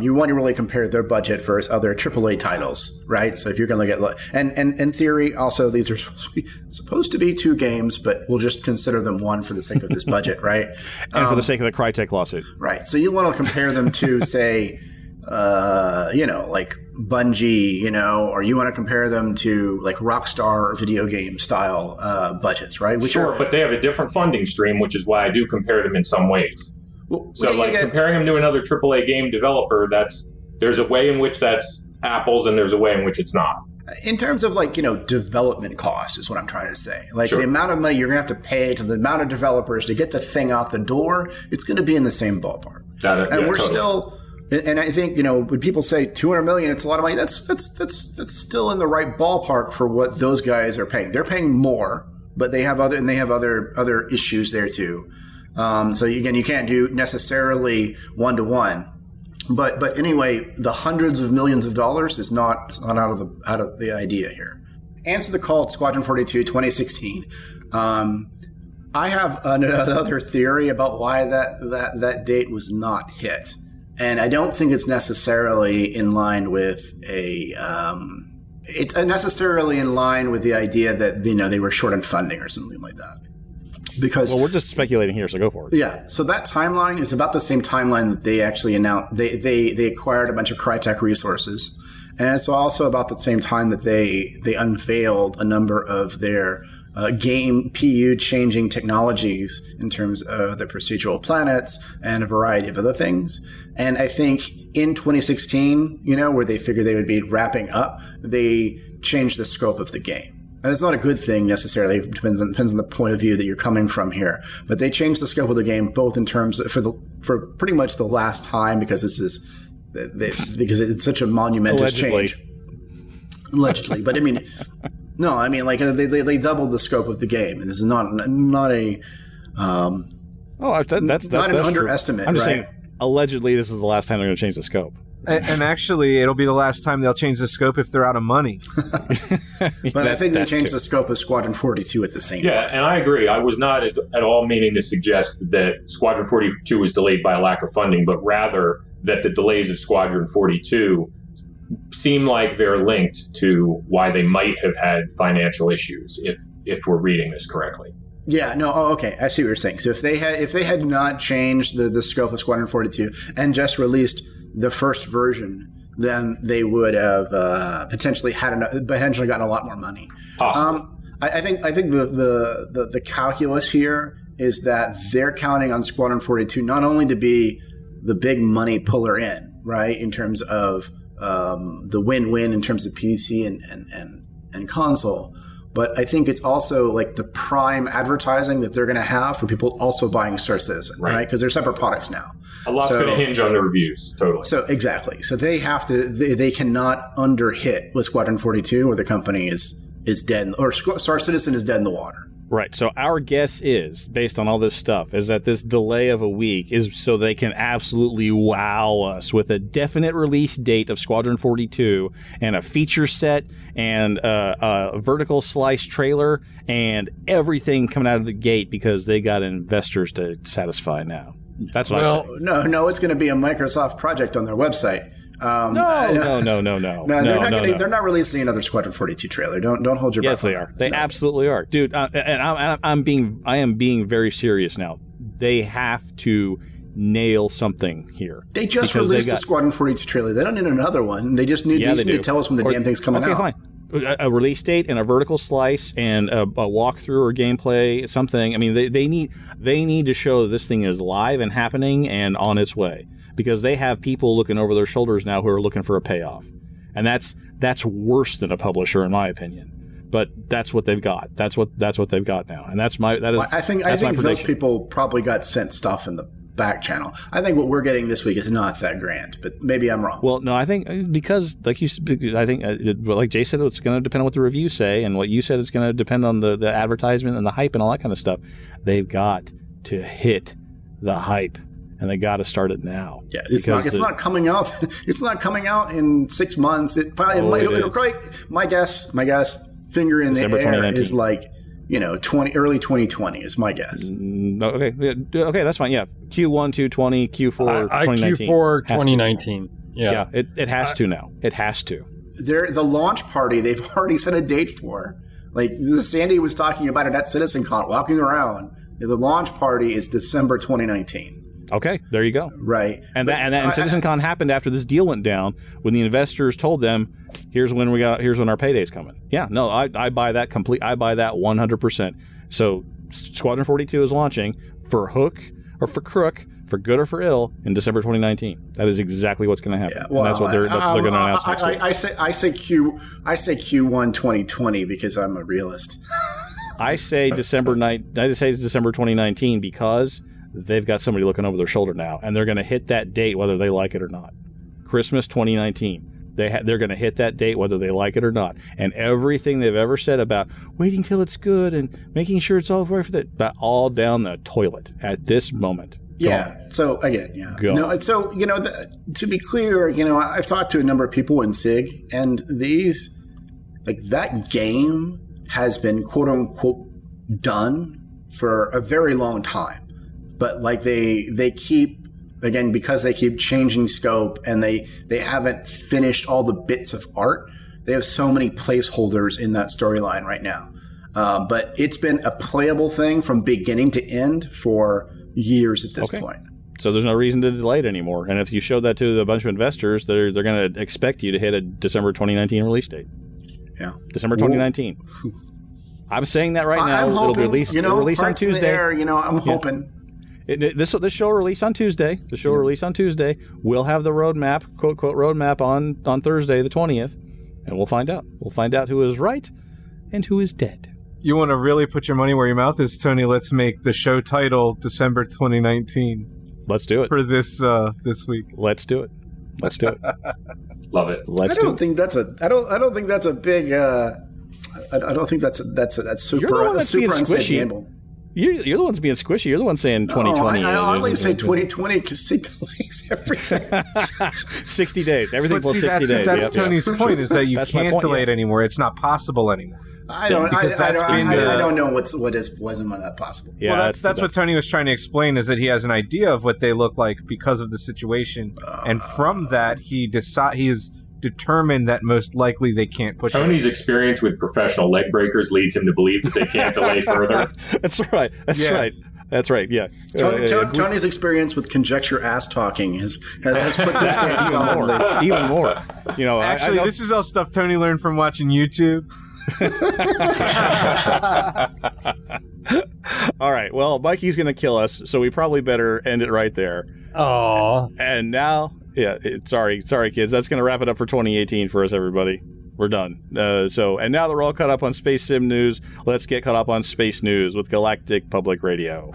You want to really compare their budget versus other AAA titles, right? So if you're going to look at, and in theory, also these are supposed to be two games, but we'll just consider them one for the sake of this budget, right? And for the sake of the Crytek lawsuit, right? So you want to compare them to, say, you know, like Bungie, you know, or you want to compare them to like Rockstar video game style budgets, right? But they have a different funding stream, which is why I do compare them in some ways. So like comparing them to another AAA game developer, there's a way in which that's apples and there's a way in which it's not. In terms of like, you know, development costs is what I'm trying to say. Like sure. The amount of money you're going to have to pay to the amount of developers to get the thing out the door, it's going to be in the same ballpark. Still, and I think, you know, when people say $200 million, it's a lot of money. That's still in the right ballpark for what those guys are paying. They're paying more, but they have other issues there too. So again, you can't do necessarily one-to-one, but anyway, the hundreds of millions of dollars is not out of the idea here. Answer the call, Squadron 42, 2016. I have another theory about why that date was not hit, and I don't think it's necessarily in line with it's necessarily in line with the idea that, you know, they were short on funding or something like that. Because well, we're just speculating here, so go for it. Yeah. So that timeline is about the same timeline that they actually announced. They acquired a bunch of Crytek resources. And it's also about the same time that they unveiled a number of their game PU-changing technologies in terms of the procedural planets and a variety of other things. And I think in 2016, you know, where they figured they would be wrapping up, they changed the scope of the game. And it's not a good thing necessarily. It depends on the point of view that you're coming from here. But they changed the scope of the game both in terms of, for pretty much the last time, because this is because it's such a monumentous change. Allegedly, but I mean, no, I mean, like they doubled the scope of the game, and this is not an underestimate. I'm just saying, allegedly, this is the last time they're going to change the scope. And actually, it'll be the last time they'll change the scope if they're out of money. But I think they changed the scope of Squadron 42 at the same time. Yeah, and I agree. I was not at all meaning to suggest that Squadron 42 was delayed by a lack of funding, but rather that the delays of Squadron 42 seem like they're linked to why they might have had financial issues, if we're reading this correctly. Yeah, no, oh, okay, I see what you're saying. So if they had not changed the scope of Squadron 42 and just released the first version, then they would have potentially gotten a lot more money. Awesome. I think the calculus here is that they're counting on Squadron 42 not only to be the big money puller in, right, in terms of the win-win in terms of PC and console, but I think it's also like the prime advertising that they're going to have for people also buying Star Citizen, right? Because they're separate products now. A lot's going to hinge on the reviews, totally. So exactly. So they have to. They cannot underhit with Squadron 42, or the company is dead, or Star Citizen is dead in the water. Right. So our guess is, based on all this stuff, is that this delay of a week is so they can absolutely wow us with a definite release date of Squadron 42 and a feature set and a vertical slice trailer and everything coming out of the gate, because they got investors to satisfy now. That's what I'm saying. No, it's going to be a Microsoft project on their website. No. They're not releasing another Squadron 42 trailer. Don't hold your breath. Yes, they are. They absolutely are, dude. I am being very serious now. They have to nail something here. They just released a Squadron 42 trailer. They don't need another one. They just need to tell us when the damn thing's coming out. Okay, fine. A release date and a vertical slice and a walkthrough or gameplay, something. I mean, they need to show that this thing is live and happening and on its way, because they have people looking over their shoulders now who are looking for a payoff, and that's worse than a publisher, in my opinion. But that's what they've got. That's what they've got now, and I think those people probably got sent stuff in the back channel. I think what we're getting this week is not that grand, but maybe I'm wrong. Well, no, I think because like Jay said, it's going to depend on what the reviews say, and what you said, it's going to depend on the advertisement and the hype and all that kind of stuff. They've got to hit the hype, and they got to start it now. Yeah, it's not coming out. It's not coming out in 6 months. My guess, finger in December the air is like, you know, early 2020 is my guess. Okay, that's fine. Yeah, Q1 2020, Q4 2019. Q4 2019. Yeah, it has to now. It has to. The launch party they've already set a date for. Like Sandy was talking about it at CitizenCon, walking around. The launch party is December 2019. Okay, there you go. Right. And CitizenCon happened after this deal went down, when the investors told them, here's when our payday's coming. Yeah, no, I buy that complete. I buy that 100%. So Squadron 42 is launching for hook or for crook, for good or for ill, in December 2019. That is exactly what's going to happen. Yeah, well, and that's what they're going to announce next week. I say Q1 2020 because I'm a realist. I say December 2019 because they've got somebody looking over their shoulder now, and they're going to hit that date whether they like it or not. Christmas 2019, they're going to hit that date whether they like it or not. And everything they've ever said about waiting till it's good and making sure it's all right for that, all down the toilet at this moment. Yeah. So again, yeah. No, so, you know, to be clear, you know, I've talked to a number of people in SIG, and these, like, that game has been quote unquote done for a very long time. But like they keep, again, because they keep changing scope, and they haven't finished all the bits of art, they have so many placeholders in that storyline right now. But it's been a playable thing from beginning to end for years at this point. So there's no reason to delay it anymore. And if you show that to a bunch of investors, they're going to expect you to hit a December 2019 release date. Yeah. December 2019. Ooh. I'm saying that right now. I'm hoping, it'll release on Tuesday. I'm hoping. This show will release on Tuesday. The show will release on Tuesday. We'll have the roadmap, quote-quote roadmap, on Thursday the 20th, and we'll find out. We'll find out who is right and who is dead. You want to really put your money where your mouth is, Tony? Let's make the show title December 2019. Let's do it. For this week. Let's do it. Let's do it. Love it. I don't think that's a big... I don't think that's a super unsquishy gamble. You're the ones being squishy. You're the one saying 2020. I only say 2020 because it delays everything. 60 days. Everything plus 60 days. That's Tony's point, is that you can't delay it anymore. It's not possible anymore. I don't know what wasn't that possible. Yeah, well, that's what Tony was trying to explain, is that he has an idea of what they look like because of the situation. And from that, he is determined that most likely they can't push Tony's experience with professional leg breakers leads him to believe that they can't delay further. That's right. Yeah. Tony's experience with conjecture ass talking has put this down even more. Actually, this is all stuff Tony learned from watching YouTube. All right. Well, Mikey's going to kill us, so we probably better end it right there. Aw. And now, sorry, kids. That's going to wrap it up for 2018 for us, everybody. We're done. And now that we're all caught up on Space Sim news, let's get caught up on Space News with Galactic Public Radio.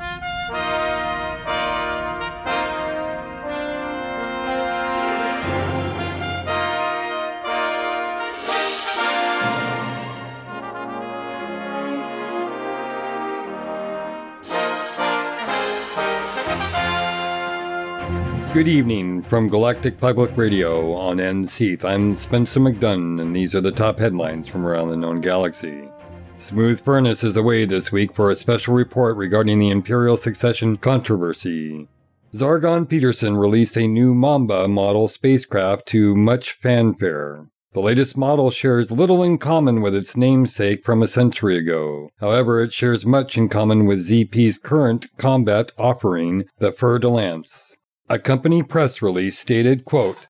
Good evening from Galactic Public Radio on NSEATH. I'm Spencer McDunn, and these are the top headlines from around the known galaxy. Smooth Furnace is away this week for a special report regarding the Imperial Succession controversy. Zargon Peterson released a new Mamba model spacecraft to much fanfare. The latest model shares little in common with its namesake from a century ago. However, it shares much in common with ZP's current combat offering, the Ferdelance. A company press release stated, quote,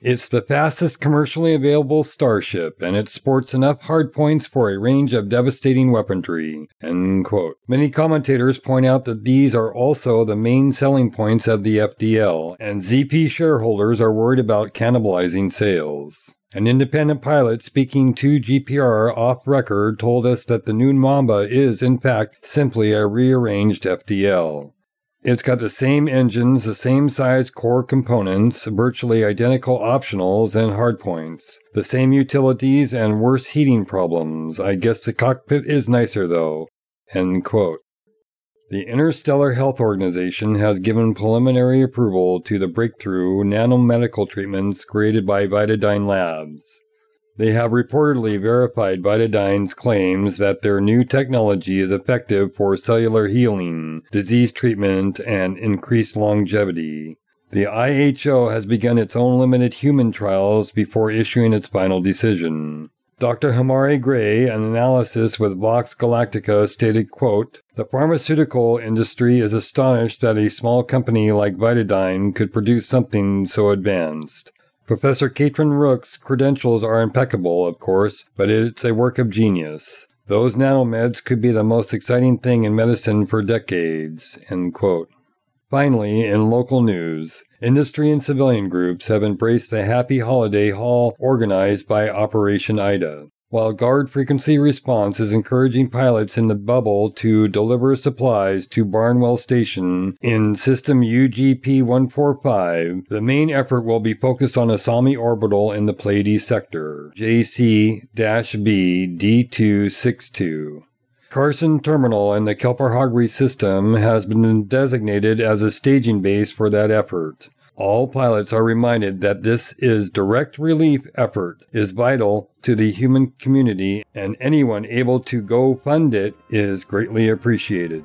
"It's the fastest commercially available starship, and it sports enough hardpoints for a range of devastating weaponry," end quote. Many commentators point out that these are also the main selling points of the FDL, and ZP shareholders are worried about cannibalizing sales. An independent pilot speaking to GPR off record told us that the new Mamba is, in fact, simply a rearranged FDL. It's got the same engines, the same size core components, virtually identical optionals and hardpoints, the same utilities, and worse heating problems. I guess the cockpit is nicer, though. End quote. The Interstellar Health Organization has given preliminary approval to the breakthrough nanomedical treatments created by Vitadyne Labs. They have reportedly verified Vitadyne's claims that their new technology is effective for cellular healing, disease treatment, and increased longevity. The IHO has begun its own limited human trials before issuing its final decision. Dr. Hamari Gray, an analysis with Vox Galactica, stated, quote, "The pharmaceutical industry is astonished that a small company like Vitadyne could produce something so advanced. Professor Katrin Rook's credentials are impeccable, of course, but it's a work of genius. Those nanomeds could be the most exciting thing in medicine for decades." End quote. Finally, in local news, industry and civilian groups have embraced the Happy Holiday Haul organized by Operation Ida. While Guard Frequency Response is encouraging pilots in the bubble to deliver supplies to Barnwell Station in System UGP-145, the main effort will be focused on Asami Orbital in the Pleiades sector, JC-B-D262. Carson Terminal in the Kelper-Hagri system has been designated as a staging base for that effort. All pilots are reminded that this is direct relief effort is vital to the human community, and anyone able to go fund it is greatly appreciated.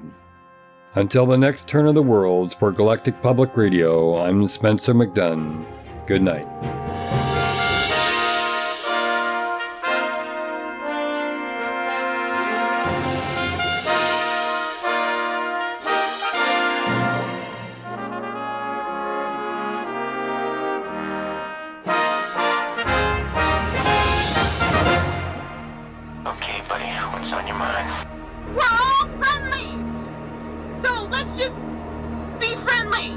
Until the next turn of the worlds for Galactic Public Radio, I'm Spencer McDunn. Good night. We're all friendlies! So let's just be friendly!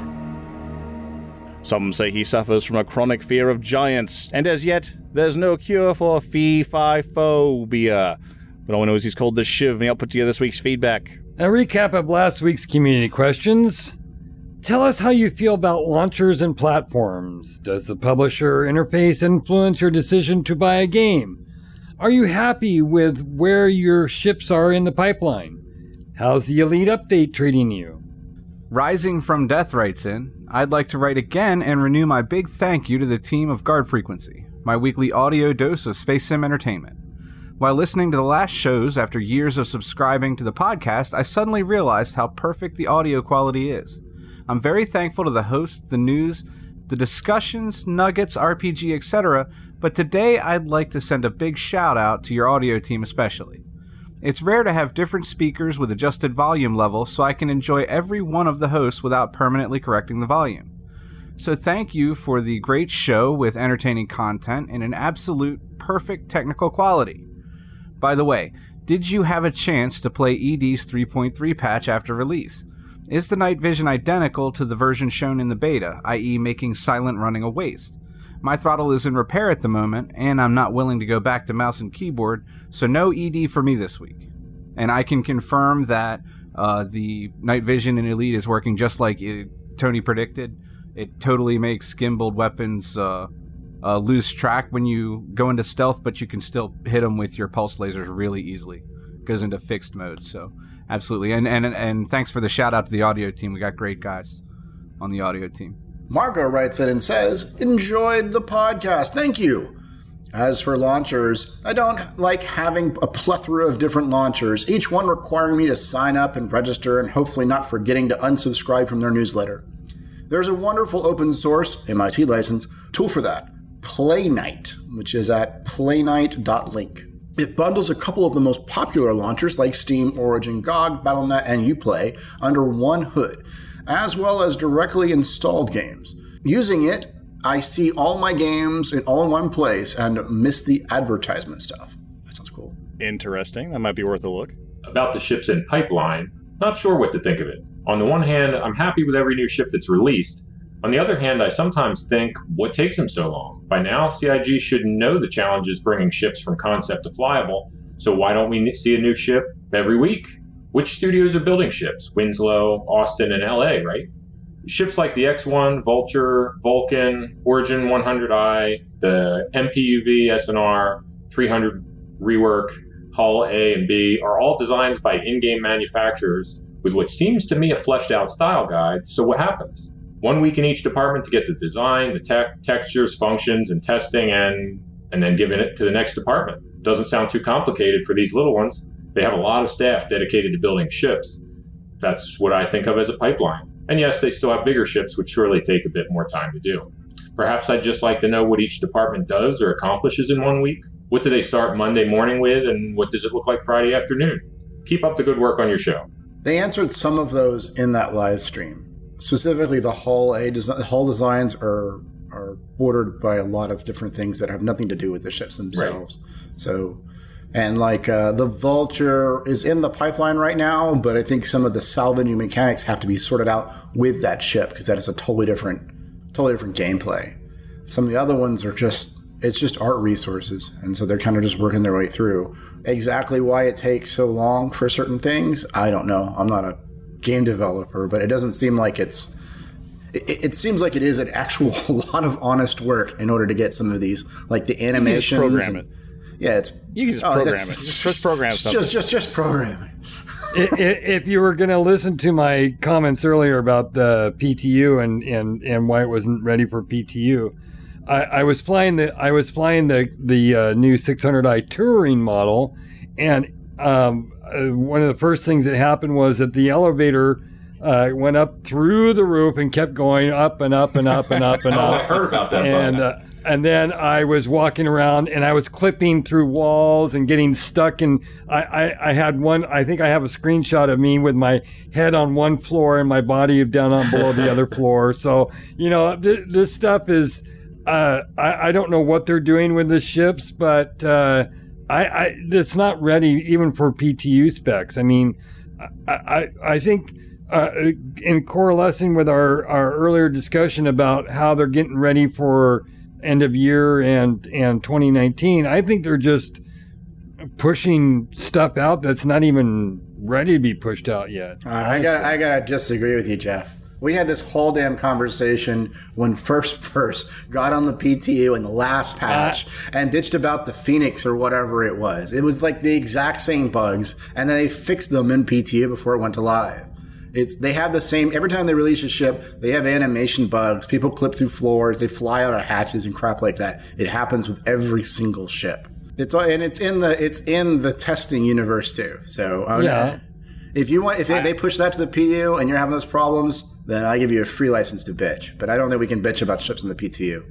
Some say he suffers from a chronic fear of giants, and as yet, there's no cure for fee-fi-phobia. But all we know is he's called the Shiv, and he'll put together this week's feedback. A recap of last week's community questions. Tell us how you feel about launchers and platforms. Does the publisher interface influence your decision to buy a game? Are you happy with where your ships are in the pipeline? How's the Elite update treating you? Rising from Death writes in, I'd like to write again and renew my big thank you to the team of Guard Frequency, my weekly audio dose of space sim entertainment. While listening to the last shows after years of subscribing to the podcast, I suddenly realized how perfect the audio quality is. I'm very thankful to the hosts, the news, the discussions, nuggets, RPG, etc., but today I'd like to send a big shout out to your audio team especially. It's rare to have different speakers with adjusted volume levels, so I can enjoy every one of the hosts without permanently correcting the volume. So thank you for the great show with entertaining content and an absolute perfect technical quality. By the way, did you have a chance to play ED's 3.3 patch after release? Is the night vision identical to the version shown in the beta, i.e. making silent running a waste? My throttle is in repair at the moment, and I'm not willing to go back to mouse and keyboard, so no ED for me this week. And I can confirm that the night vision in Elite is working just like Tony predicted. It totally makes gimbaled weapons lose track when you go into stealth, but you can still hit them with your pulse lasers really easily. It goes into fixed mode, so absolutely. And thanks for the shout out to the audio team. We got great guys on the audio team. Margo writes in and says, enjoyed the podcast. Thank you. As for launchers, I don't like having a plethora of different launchers, each one requiring me to sign up and register and hopefully not forgetting to unsubscribe from their newsletter. There's a wonderful open source, MIT license, tool for that. Playnight, which is at playnight.link. It bundles a couple of the most popular launchers like Steam, Origin, GOG, Battle.net, and Uplay under one hood, as well as directly installed games. Using it, I see all my games in all in one place and miss the advertisement stuff. That sounds cool. Interesting. That might be worth a look. About the ships in pipeline, not sure what to think of it. On the one hand, I'm happy with every new ship that's released. On the other hand, I sometimes think, what takes them so long? By now, CIG should know the challenges bringing ships from concept to flyable, so why don't we see a new ship every week? Which studios are building ships? Winslow, Austin, and LA, right? Ships like the X1, Vulture, Vulcan, Origin 100i, the MPUV, SNR, 300 rework, Hull A and B are all designed by in-game manufacturers with what seems to me a fleshed-out style guide, so what happens? 1 week in each department to get the design, the tech, textures, functions, and testing, and then giving it to the next department. Doesn't sound too complicated for these little ones. They have a lot of staff dedicated to building ships. That's what I think of as a pipeline. And yes, they still have bigger ships, which surely take a bit more time to do. Perhaps I'd just like to know what each department does or accomplishes in 1 week. What do they start Monday morning with, and what does it look like Friday afternoon? Keep up the good work on your show. They answered some of those in that live stream. Specifically, the hull designs are ordered by a lot of different things that have nothing to do with the ships themselves. Right. So, and like the Vulture is in the pipeline right now, but I think some of the salvaging mechanics have to be sorted out with that ship because that is a totally different gameplay. Some of the other ones are just art resources, and so they're kind of just working their way through. Exactly why it takes so long for certain things, I don't know. I'm not a game developer, but it doesn't seem like it seems like it is an actual lot of honest work in order to get some of these, like the animations. You can just program it. Yeah, Just program it. If you were going to listen to my comments earlier about the PTU and why it wasn't ready for PTU, I was flying the new 600i touring model, and one of the first things that happened was that the elevator went up through the roof and kept going up and up and up and up and up. I heard about that. And then I was walking around and I was clipping through walls and getting stuck. And I had one. I think I have a screenshot of me with my head on one floor and my body down on below the other floor. So this stuff is. I don't know what they're doing with the ships, but. It's not ready even for PTU specs. I mean, I think in correlation with our earlier discussion about how they're getting ready for end of year and 2019, I think they're just pushing stuff out that's not even ready to be pushed out yet. I gotta disagree with you, Jeff. We had this whole damn conversation when First got on the PTU in the last patch and ditched about the Phoenix or whatever it was. It was like the exact same bugs, and then they fixed them in PTU before it went to live. They have the same, every time they release a ship, they have animation bugs. People clip through floors, they fly out of hatches and crap like that. It happens with every single ship. It's in the testing universe too. So yeah. If you want, if they push that to the PTU and you're having those problems, then I give you a free license to bitch. But I don't think we can bitch about ships in the PTU.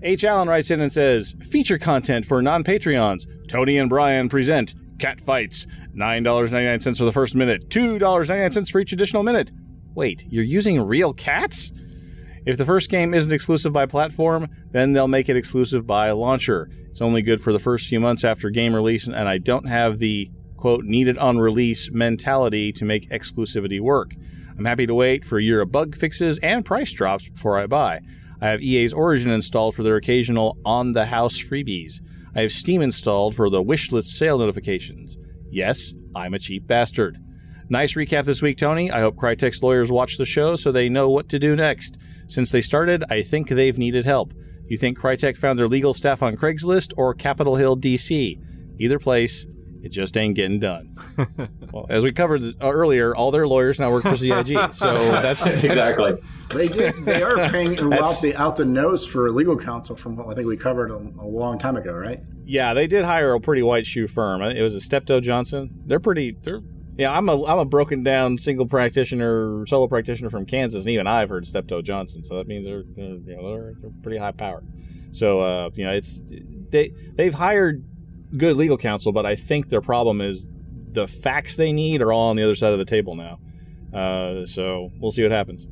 H. Allen writes in and says, feature content for non-Patreons. Tony and Brian present Cat Fights. $9.99 for the first minute. $2.99 for each additional minute. Wait, you're using real cats? If the first game isn't exclusive by platform, then they'll make it exclusive by launcher. It's only good for the first few months after game release, and I don't have the quote, needed on release mentality to make exclusivity work. I'm happy to wait for a year of bug fixes and price drops before I buy. I have EA's Origin installed for their occasional on-the-house freebies. I have Steam installed for the wishlist sale notifications. Yes, I'm a cheap bastard. Nice recap this week, Tony. I hope Crytek's lawyers watch the show so they know what to do next. Since they started, I think they've needed help. You think Crytek found their legal staff on Craigslist or Capitol Hill, D.C.? Either place, it just ain't getting done. Well, as we covered earlier, all their lawyers now work for CIG. So that's exactly. They are paying out the nose for legal counsel from what I think we covered a long time ago, right? Yeah, they did hire a pretty white shoe firm. It was a Steptoe Johnson. Yeah, I'm a broken down solo practitioner from Kansas, and even I've heard of Steptoe Johnson. So that means they're pretty high powered. So they've hired good legal counsel, but I think their problem is the facts they need are all on the other side of the table now. So we'll see what happens.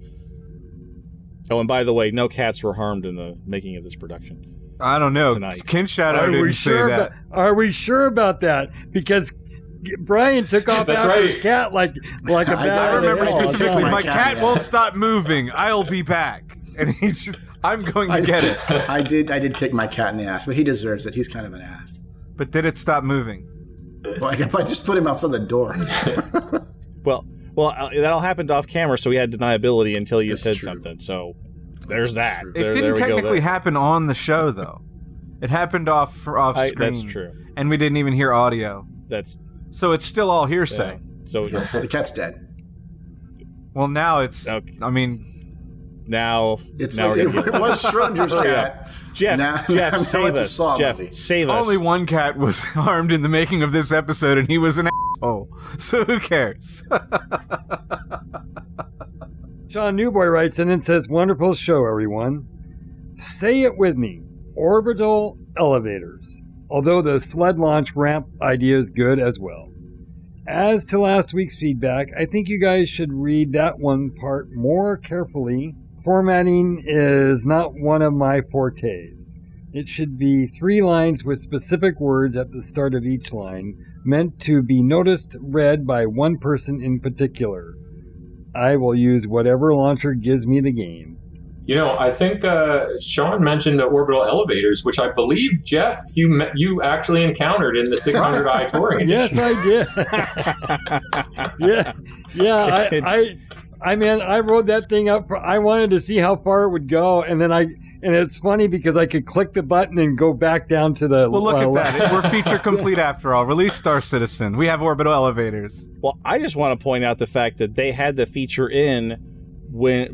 Oh, and by the way, no cats were harmed in the making of this production. I don't know. Ken Shadow didn't say that. Are we sure about that? Because Brian took off after his cat like a bat. I remember specifically, my cat won't stop moving. I'll be back. And he's just, I'm going to get it. I did kick my cat in the ass, but he deserves it. He's kind of an ass. But did it stop moving? Well, I just put him outside the door. well, that all happened off camera, so we had deniability until you said something. So there's that. It didn't technically happen on the show, though. It happened off screen. That's true. And we didn't even hear audio. So it's still all hearsay. Yeah. So the cat's dead. Well, now it's. Okay. I mean, now it's now like, it was Schrodinger's cat. Jeff, now save us. Save us. Only one cat was harmed in the making of this episode, and he was an asshole. So who cares? Sean Newboy writes in and says, wonderful show, everyone. Say it with me. Orbital elevators. Although the sled launch ramp idea is good as well. As to last week's feedback, I think you guys should read that one part more carefully. Formatting is not one of my fortes. It should be 3 lines with specific words at the start of each line, meant to be noticed, read by one person in particular. I will use whatever launcher gives me the game. You know, I think Sean mentioned the orbital elevators, which I believe, Jeff, you actually encountered in the 600i touring. Yes, I did. yeah. I rode that thing up. I wanted to see how far it would go, and it's funny because I could click the button and go back down to the. Well, look at that. We're feature complete after all. Release Star Citizen. We have orbital elevators. Well, I just want to point out the fact that they had the feature in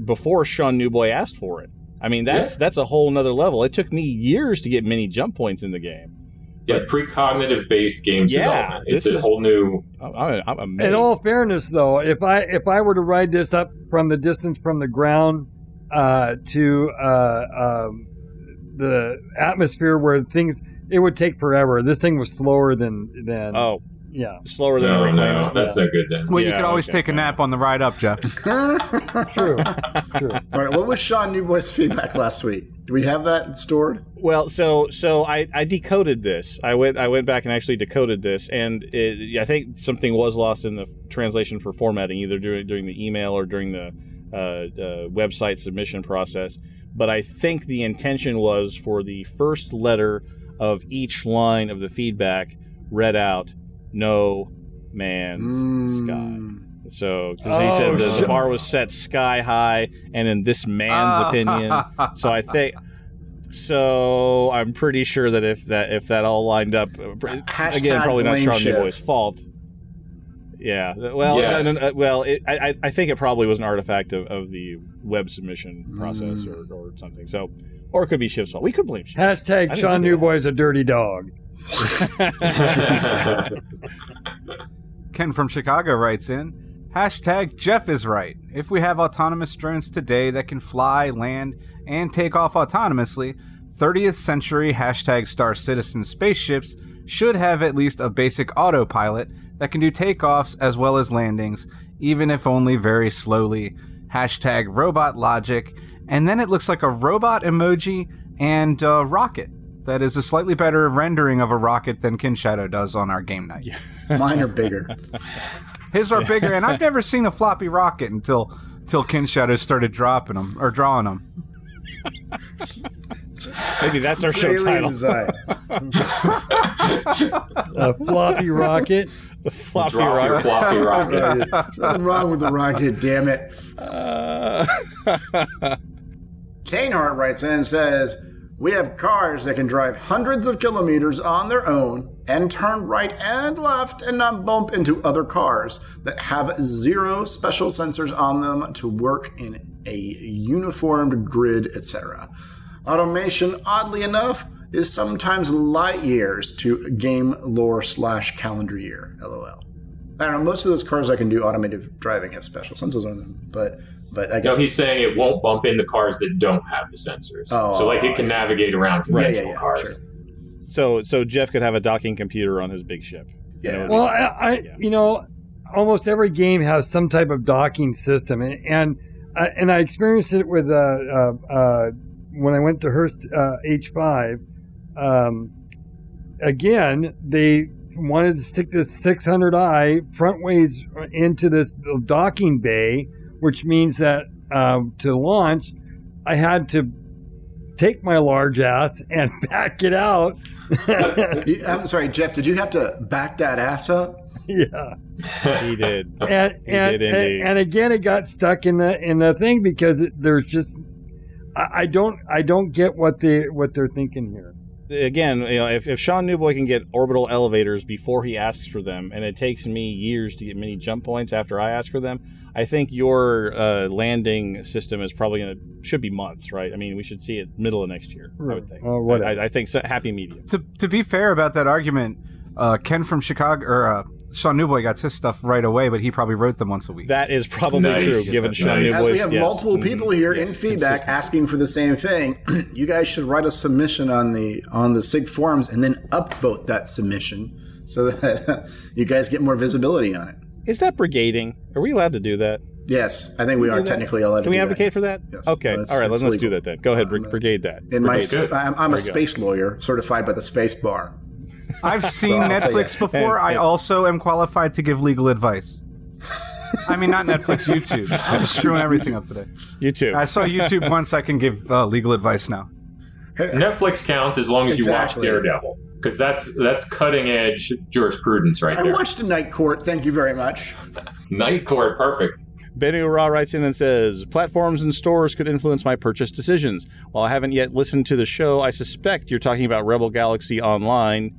before Sean Newboy asked for it. I mean, that's a whole nother level. It took me years to get many jump points in the game. Yeah, precognitive based games development. It's a whole new. I'm amazed. In all fairness, though, if I were to ride this up from the distance from the ground to the atmosphere where things, it would take forever. This thing was slower than. Oh. Yeah, slower than everything. No, that's not good then. Well, you could always take a nap on the ride up, Jeff. True. All right, what was Sean Newboy's feedback last week? Do we have that stored? Well, so I decoded this. I went back and actually decoded this, and I think something was lost in the translation for formatting, either during the email or during the website submission process. But I think the intention was for the first letter of each line of the feedback read out, No Man's Sky. So, because he said the bar was set sky high, and in this man's opinion. So I think, so I'm pretty sure that if that all lined up, again, probably not Charlie Boy's fault. Yeah. Well, yes. I think it probably was an artifact of the web submission process or something. So, or it could be Shiv's fault. We could blame Shiv. # Sean Newboy's a dirty dog. Ken from Chicago writes in. # Jeff is right. If we have autonomous drones today that can fly, land, and take off autonomously, 30th century # Star Citizen spaceships should have at least a basic autopilot that can do takeoffs as well as landings, even if only very slowly. # robot logic. And then it looks like a robot emoji and a rocket. That is a slightly better rendering of a rocket than Kinshadow does on our game night. Mine are bigger. His are bigger, and I've never seen a floppy rocket until Kinshadow started dropping them or drawing them. Maybe that's our show title. A floppy rocket. The floppy rocket. Floppy rocket. There's nothing wrong with the rocket. Damn it. Kanehart writes in and says, we have cars that can drive hundreds of kilometers on their own and turn right and left and not bump into other cars that have zero special sensors on them to work in a uniformed grid, etc. Automation, oddly enough, is sometimes light years to game lore / calendar year, LOL. I don't know, most of those cars that can do automated driving have special sensors on them, but I guess... No, he's saying it won't bump into cars that don't have the sensors. Oh, so, like, it can navigate around conventional cars. Sure. So Jeff could have a docking computer on his big ship. Yeah. Well, I almost every game has some type of docking system. And I experienced it with... when I went to Hearst H5, again, they wanted to stick this 600i frontways into this docking bay, which means that to launch, I had to take my large ass and back it out. I'm sorry, Jeff, did you have to back that ass up? Yeah. He did. And he did indeed. And again, it got stuck in the thing because there's just, I don't get what they're thinking here. Again, you know, if Sean Newboy can get orbital elevators before he asks for them, and it takes me years to get many jump points after I ask for them, I think your landing system is probably should be months, right? I mean, we should see it middle of next year, I would think. I think so, happy medium. To be fair about that argument, Ken from Chicago, or Sean Newboy got his stuff right away, but he probably wrote them once a week. That is probably true, given Sean Newboy's... As we have multiple people here in feedback asking for the same thing, you guys should write a submission on the SIG forums and then upvote that submission so that you guys get more visibility on it. Is that brigading? Are we allowed to do that? Yes, I think we are technically allowed to do that. Can we advocate for that? Yes. Okay, all right, let's do that then. Go ahead, brigade that. I'm a space lawyer, certified by the Space Bar. I've seen Netflix before. I also am qualified to give legal advice. I mean, not Netflix, YouTube. I'm just screwing everything up today. YouTube. I saw YouTube once. I can give legal advice now. Netflix counts as long as you watch Daredevil, because that's cutting edge jurisprudence right there. I watched Night Court. Thank you very much. Night Court, perfect. Benny Ra writes in and says, platforms and stores could influence my purchase decisions. While I haven't yet listened to the show, I suspect you're talking about Rebel Galaxy Online,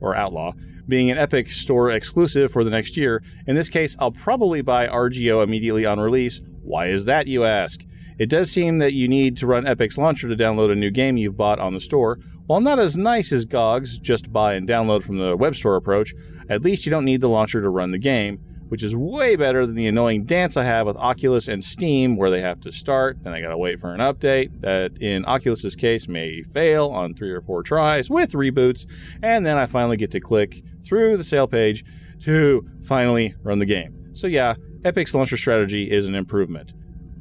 or Outlaw, being an Epic store exclusive for the next year. In this case, I'll probably buy RGO immediately on release. Why is that, you ask? It does seem that you need to run Epic's launcher to download a new game you've bought on the store. While not as nice as GOG's, just buy and download from the web store approach, at least you don't need the launcher to run the game, which is way better than the annoying dance I have with Oculus and Steam, where they have to start, then I gotta wait for an update, that in Oculus's case may fail on 3 or 4 tries with reboots, and then I finally get to click through the sale page to finally run the game. So yeah, Epic's launcher strategy is an improvement.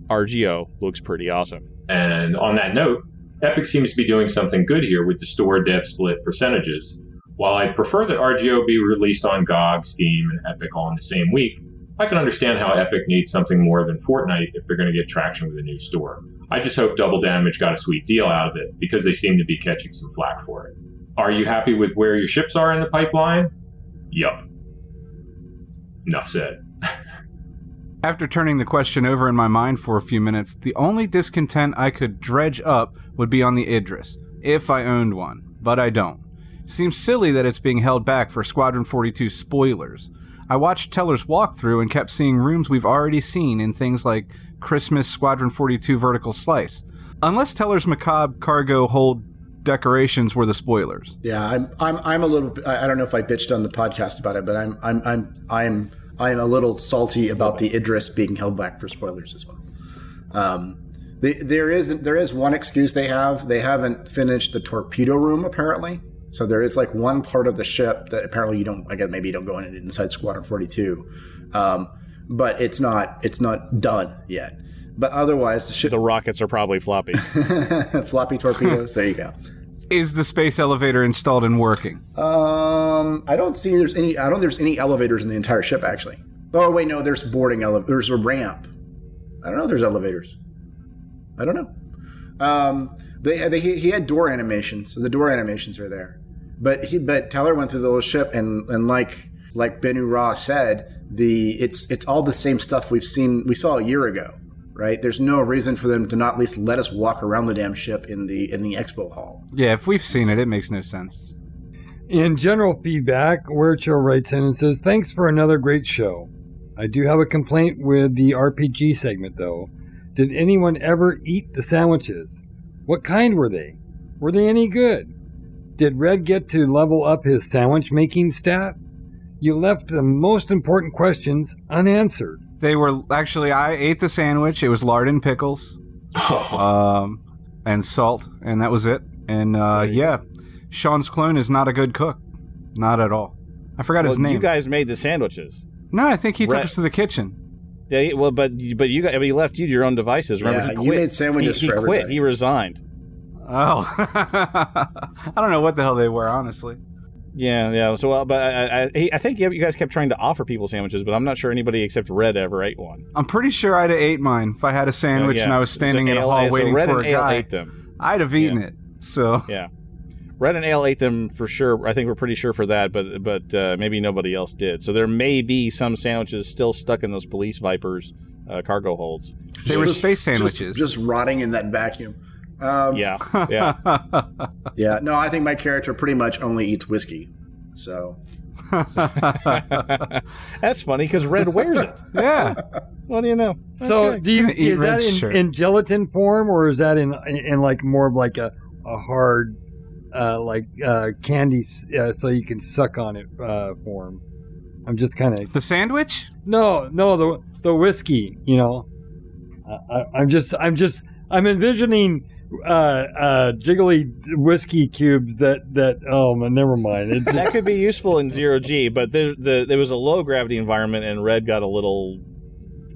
RGO looks pretty awesome. And on that note, Epic seems to be doing something good here with the store dev split percentages. While I prefer that RGO be released on GOG, Steam, and Epic all in the same week, I can understand how Epic needs something more than Fortnite if they're going to get traction with a new store. I just hope Double Damage got a sweet deal out of it, because they seem to be catching some flack for it. Are you happy with where your ships are in the pipeline? Yup. Enough said. After turning the question over in my mind for a few minutes, the only discontent I could dredge up would be on the Idris, if I owned one, but I don't. Seems silly that it's being held back for Squadron 42 spoilers. I watched Teller's walkthrough and kept seeing rooms we've already seen in things like Christmas Squadron 42 Vertical Slice. Unless Teller's macabre cargo hold decorations were the spoilers. Yeah, I'm a little. I don't know if I bitched on the podcast about it, but I'm a little salty about the Idris being held back for spoilers as well. There is one excuse they have. They haven't finished the torpedo room apparently. So there is like one part of the ship that apparently you don't, I guess maybe you don't go in inside Squadron 42, but it's not done yet. But otherwise, the rockets are probably floppy, floppy torpedoes. There you go. Is the space elevator installed and working? I don't think there's any elevators in the entire ship actually. Oh wait, no, there's boarding there's a ramp. I don't know if there's elevators. I don't know. He had door animations, so the door animations are there. But Teller went through the whole ship, and like Benu Ra said, it's all the same stuff we saw a year ago, right? There's no reason for them to not at least let us walk around the damn ship in the expo hall. Yeah, if we've seen it makes no sense. In general feedback, Weircho writes in and says, "Thanks for another great show. I do have a complaint with the RPG segment though. Did anyone ever eat the sandwiches? What kind were they? Were they any good? Did Red get to level up his sandwich-making stat? You left the most important questions unanswered." They were... Actually, I ate the sandwich. It was lard and pickles. And salt. And that was it. And, yeah. Sean's clone is not a good cook. Not at all. I forgot his name. You guys made the sandwiches. No, I think he took us to the kitchen. Yeah, well, but you got, I mean, he left you to your own devices. Remember, yeah, he quit. You made sandwiches for everybody. He quit. He resigned. Oh, I don't know what the hell they were, honestly. Yeah. So, well, but I think you guys kept trying to offer people sandwiches, but I'm not sure anybody except Red ever ate one. I'm pretty sure I'd have ate mine if I had a sandwich and I was standing in a hall waiting for a guy. Ate them. I'd have eaten it. So yeah, Red and Ale ate them for sure. I think we're pretty sure for that, but maybe nobody else did. So there may be some sandwiches still stuck in those police Vipers cargo holds. They were space sandwiches, just rotting in that vacuum. Yeah. No, I think my character pretty much only eats whiskey. So that's funny because Red wears it. Yeah. What do you know? So okay. Is that in gelatin form, or is that in like more of like a hard candy so you can suck on it form? I'm just kind of the sandwich. No, the whiskey. You know, I'm envisioning. Jiggly whiskey cubes that never mind. That could be useful in zero G, but there was a low gravity environment, and Red got a little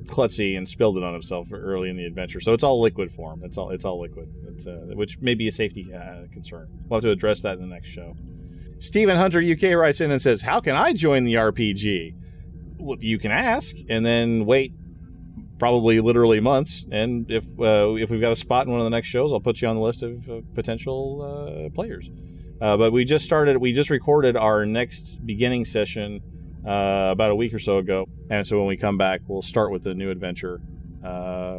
klutzy and spilled it on himself early in the adventure. So it's all liquid form. It's all liquid. It's which may be a safety concern. We'll have to address that in the next show. Stephen Hunter UK writes in and says, "How can I join the RPG?" Well, you can ask, and then wait. Probably literally months, and if we've got a spot in one of the next shows, I'll put you on the list of potential players. But we just recorded our next beginning session about a week or so ago, and so when we come back, we'll start with the new adventure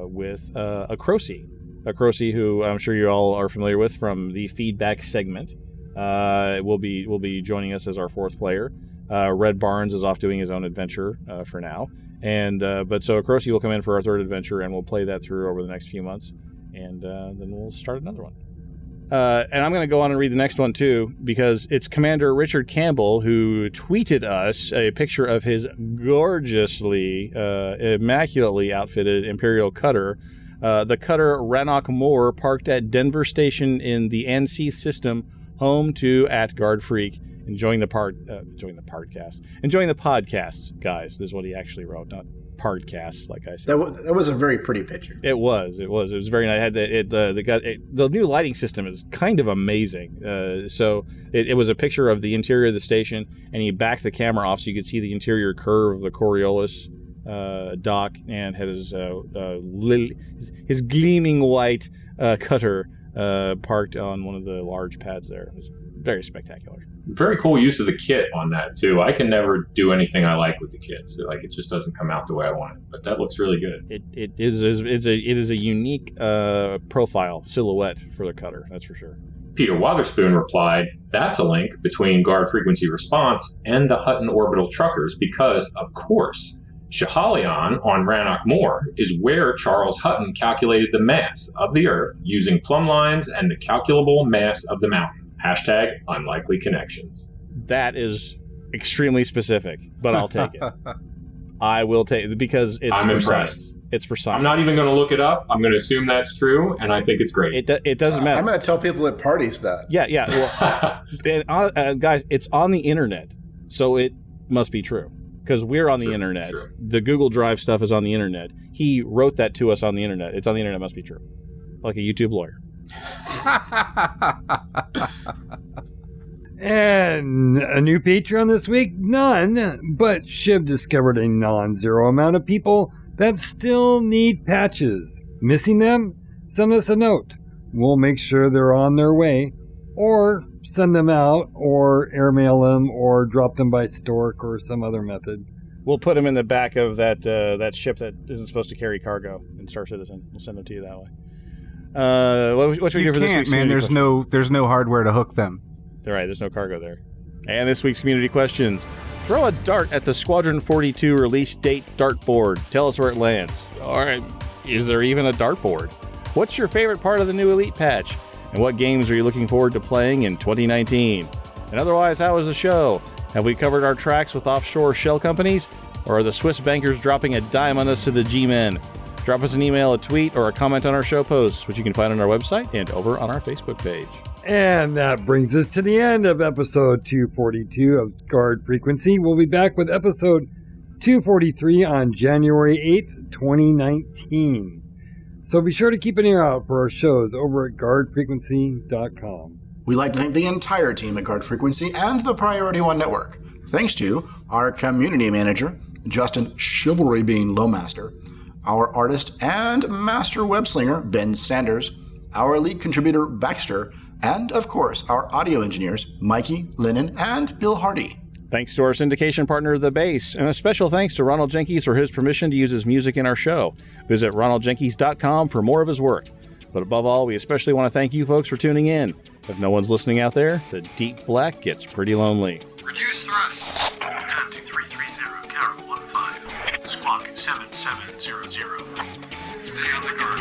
with Akrosi, who I'm sure you all are familiar with from the feedback segment. Will be joining us as our fourth player. Red Barnes is off doing his own adventure for now. But so Akrosi will come in for our third adventure, and we'll play that through over the next few months, and then we'll start another one. And I'm going to go on and read the next one too, because it's Commander Richard Campbell who tweeted us a picture of his gorgeously, immaculately outfitted Imperial Cutter. The Cutter Rannoch Moore parked at Denver Station in the Anseath system, home to Atgard Freak. Enjoying the podcast. Enjoying the podcasts, guys. This is what he actually wrote, not podcasts, like I said. That was a very pretty picture. It was very nice. I had the new lighting system is kind of amazing. So it was a picture of the interior of the station, and you backed the camera off so you could see the interior curve of the Coriolis dock, and had his gleaming white cutter parked on one of the large pads there. It was very spectacular. Very cool use of the kit on that too. I can never do anything I like with the kits. Like, it just doesn't come out the way I want it. But that looks really good. It is a unique profile silhouette for the cutter. That's for sure. Peter Wotherspoon replied, "That's a link between Guard Frequency Response and the Hutton Orbital Truckers because, of course, Schahalion on Rannoch Moor is where Charles Hutton calculated the mass of the Earth using plumb lines and the calculable mass of the mountain. # unlikely connections." That is extremely specific, but I'll take it. I will take it because I'm impressed. Science. It's for science. I'm not even going to look it up. I'm going to assume that's true, and I think it's great. It doesn't matter. I'm going to tell people at parties that. Yeah. Well, guys, it's on the internet, so it must be true because we're on the internet. True. The Google Drive stuff is on the internet. He wrote that to us on the internet. It's on the internet. Must be true, like a YouTube lawyer. And a new Patreon this week? None, but Shiv discovered a non-zero amount of people that still need patches. Missing them? Send us a note. We'll make sure they're on their way, or send them out, or airmail them, or drop them by stork or some other method. We'll put them in the back of that ship that isn't supposed to carry cargo in Star Citizen. We'll send them to you that way. What should we do for this week's community question? There's no hardware to hook them. All right, there's no cargo there. And this week's community questions. Throw a dart at the Squadron 42 release date dartboard. Tell us where it lands. All right, is there even a dartboard? What's your favorite part of the new Elite patch? And what games are you looking forward to playing in 2019? And otherwise, how was the show? Have we covered our tracks with offshore shell companies? Or are the Swiss bankers dropping a dime on us to the G-Men? Drop us an email, a tweet, or a comment on our show posts, which you can find on our website and over on our Facebook page. And that brings us to the end of episode 242 of Guard Frequency. We'll be back with episode 243 on January 8th, 2019. So be sure to keep an ear out for our shows over at guardfrequency.com. We'd like to thank the entire team at Guard Frequency and the Priority One Network. Thanks to our community manager, Justin Chivalry Bean Lowmaster, our artist and master web slinger, Ben Sanders, our lead contributor, Baxter, and, of course, our audio engineers, Mikey, Lennon, and Bill Hardy. Thanks to our syndication partner, The Base, and a special thanks to Ronald Jenkins for his permission to use his music in our show. Visit ronaldjenkins.com for more of his work. But above all, we especially want to thank you folks for tuning in. If no one's listening out there, the deep black gets pretty lonely. Reduce thrust. 102330, Carol 15. Squawk 7700. Stay on the guard.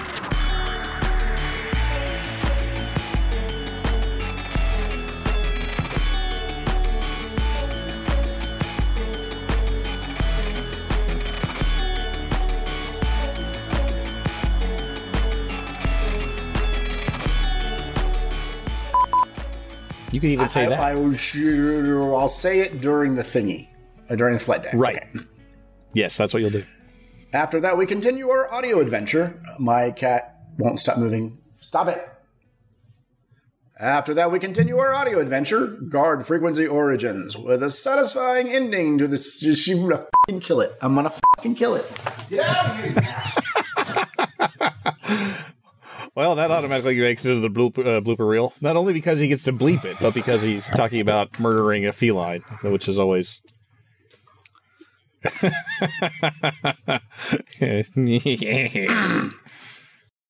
You can even say that. I'll say it during the thingy, during the flight deck. Right. Okay. Yes, that's what you'll do. After that, we continue our audio adventure. My cat won't stop moving. Stop it. After that, we continue our audio adventure, Guard Frequency Origins, with a satisfying ending to this. I'm going to f***ing kill it. I'm going to f***ing kill it. Get out of here. Well, that automatically makes it into the blooper reel. Not only because he gets to bleep it, but because he's talking about murdering a feline, which is always...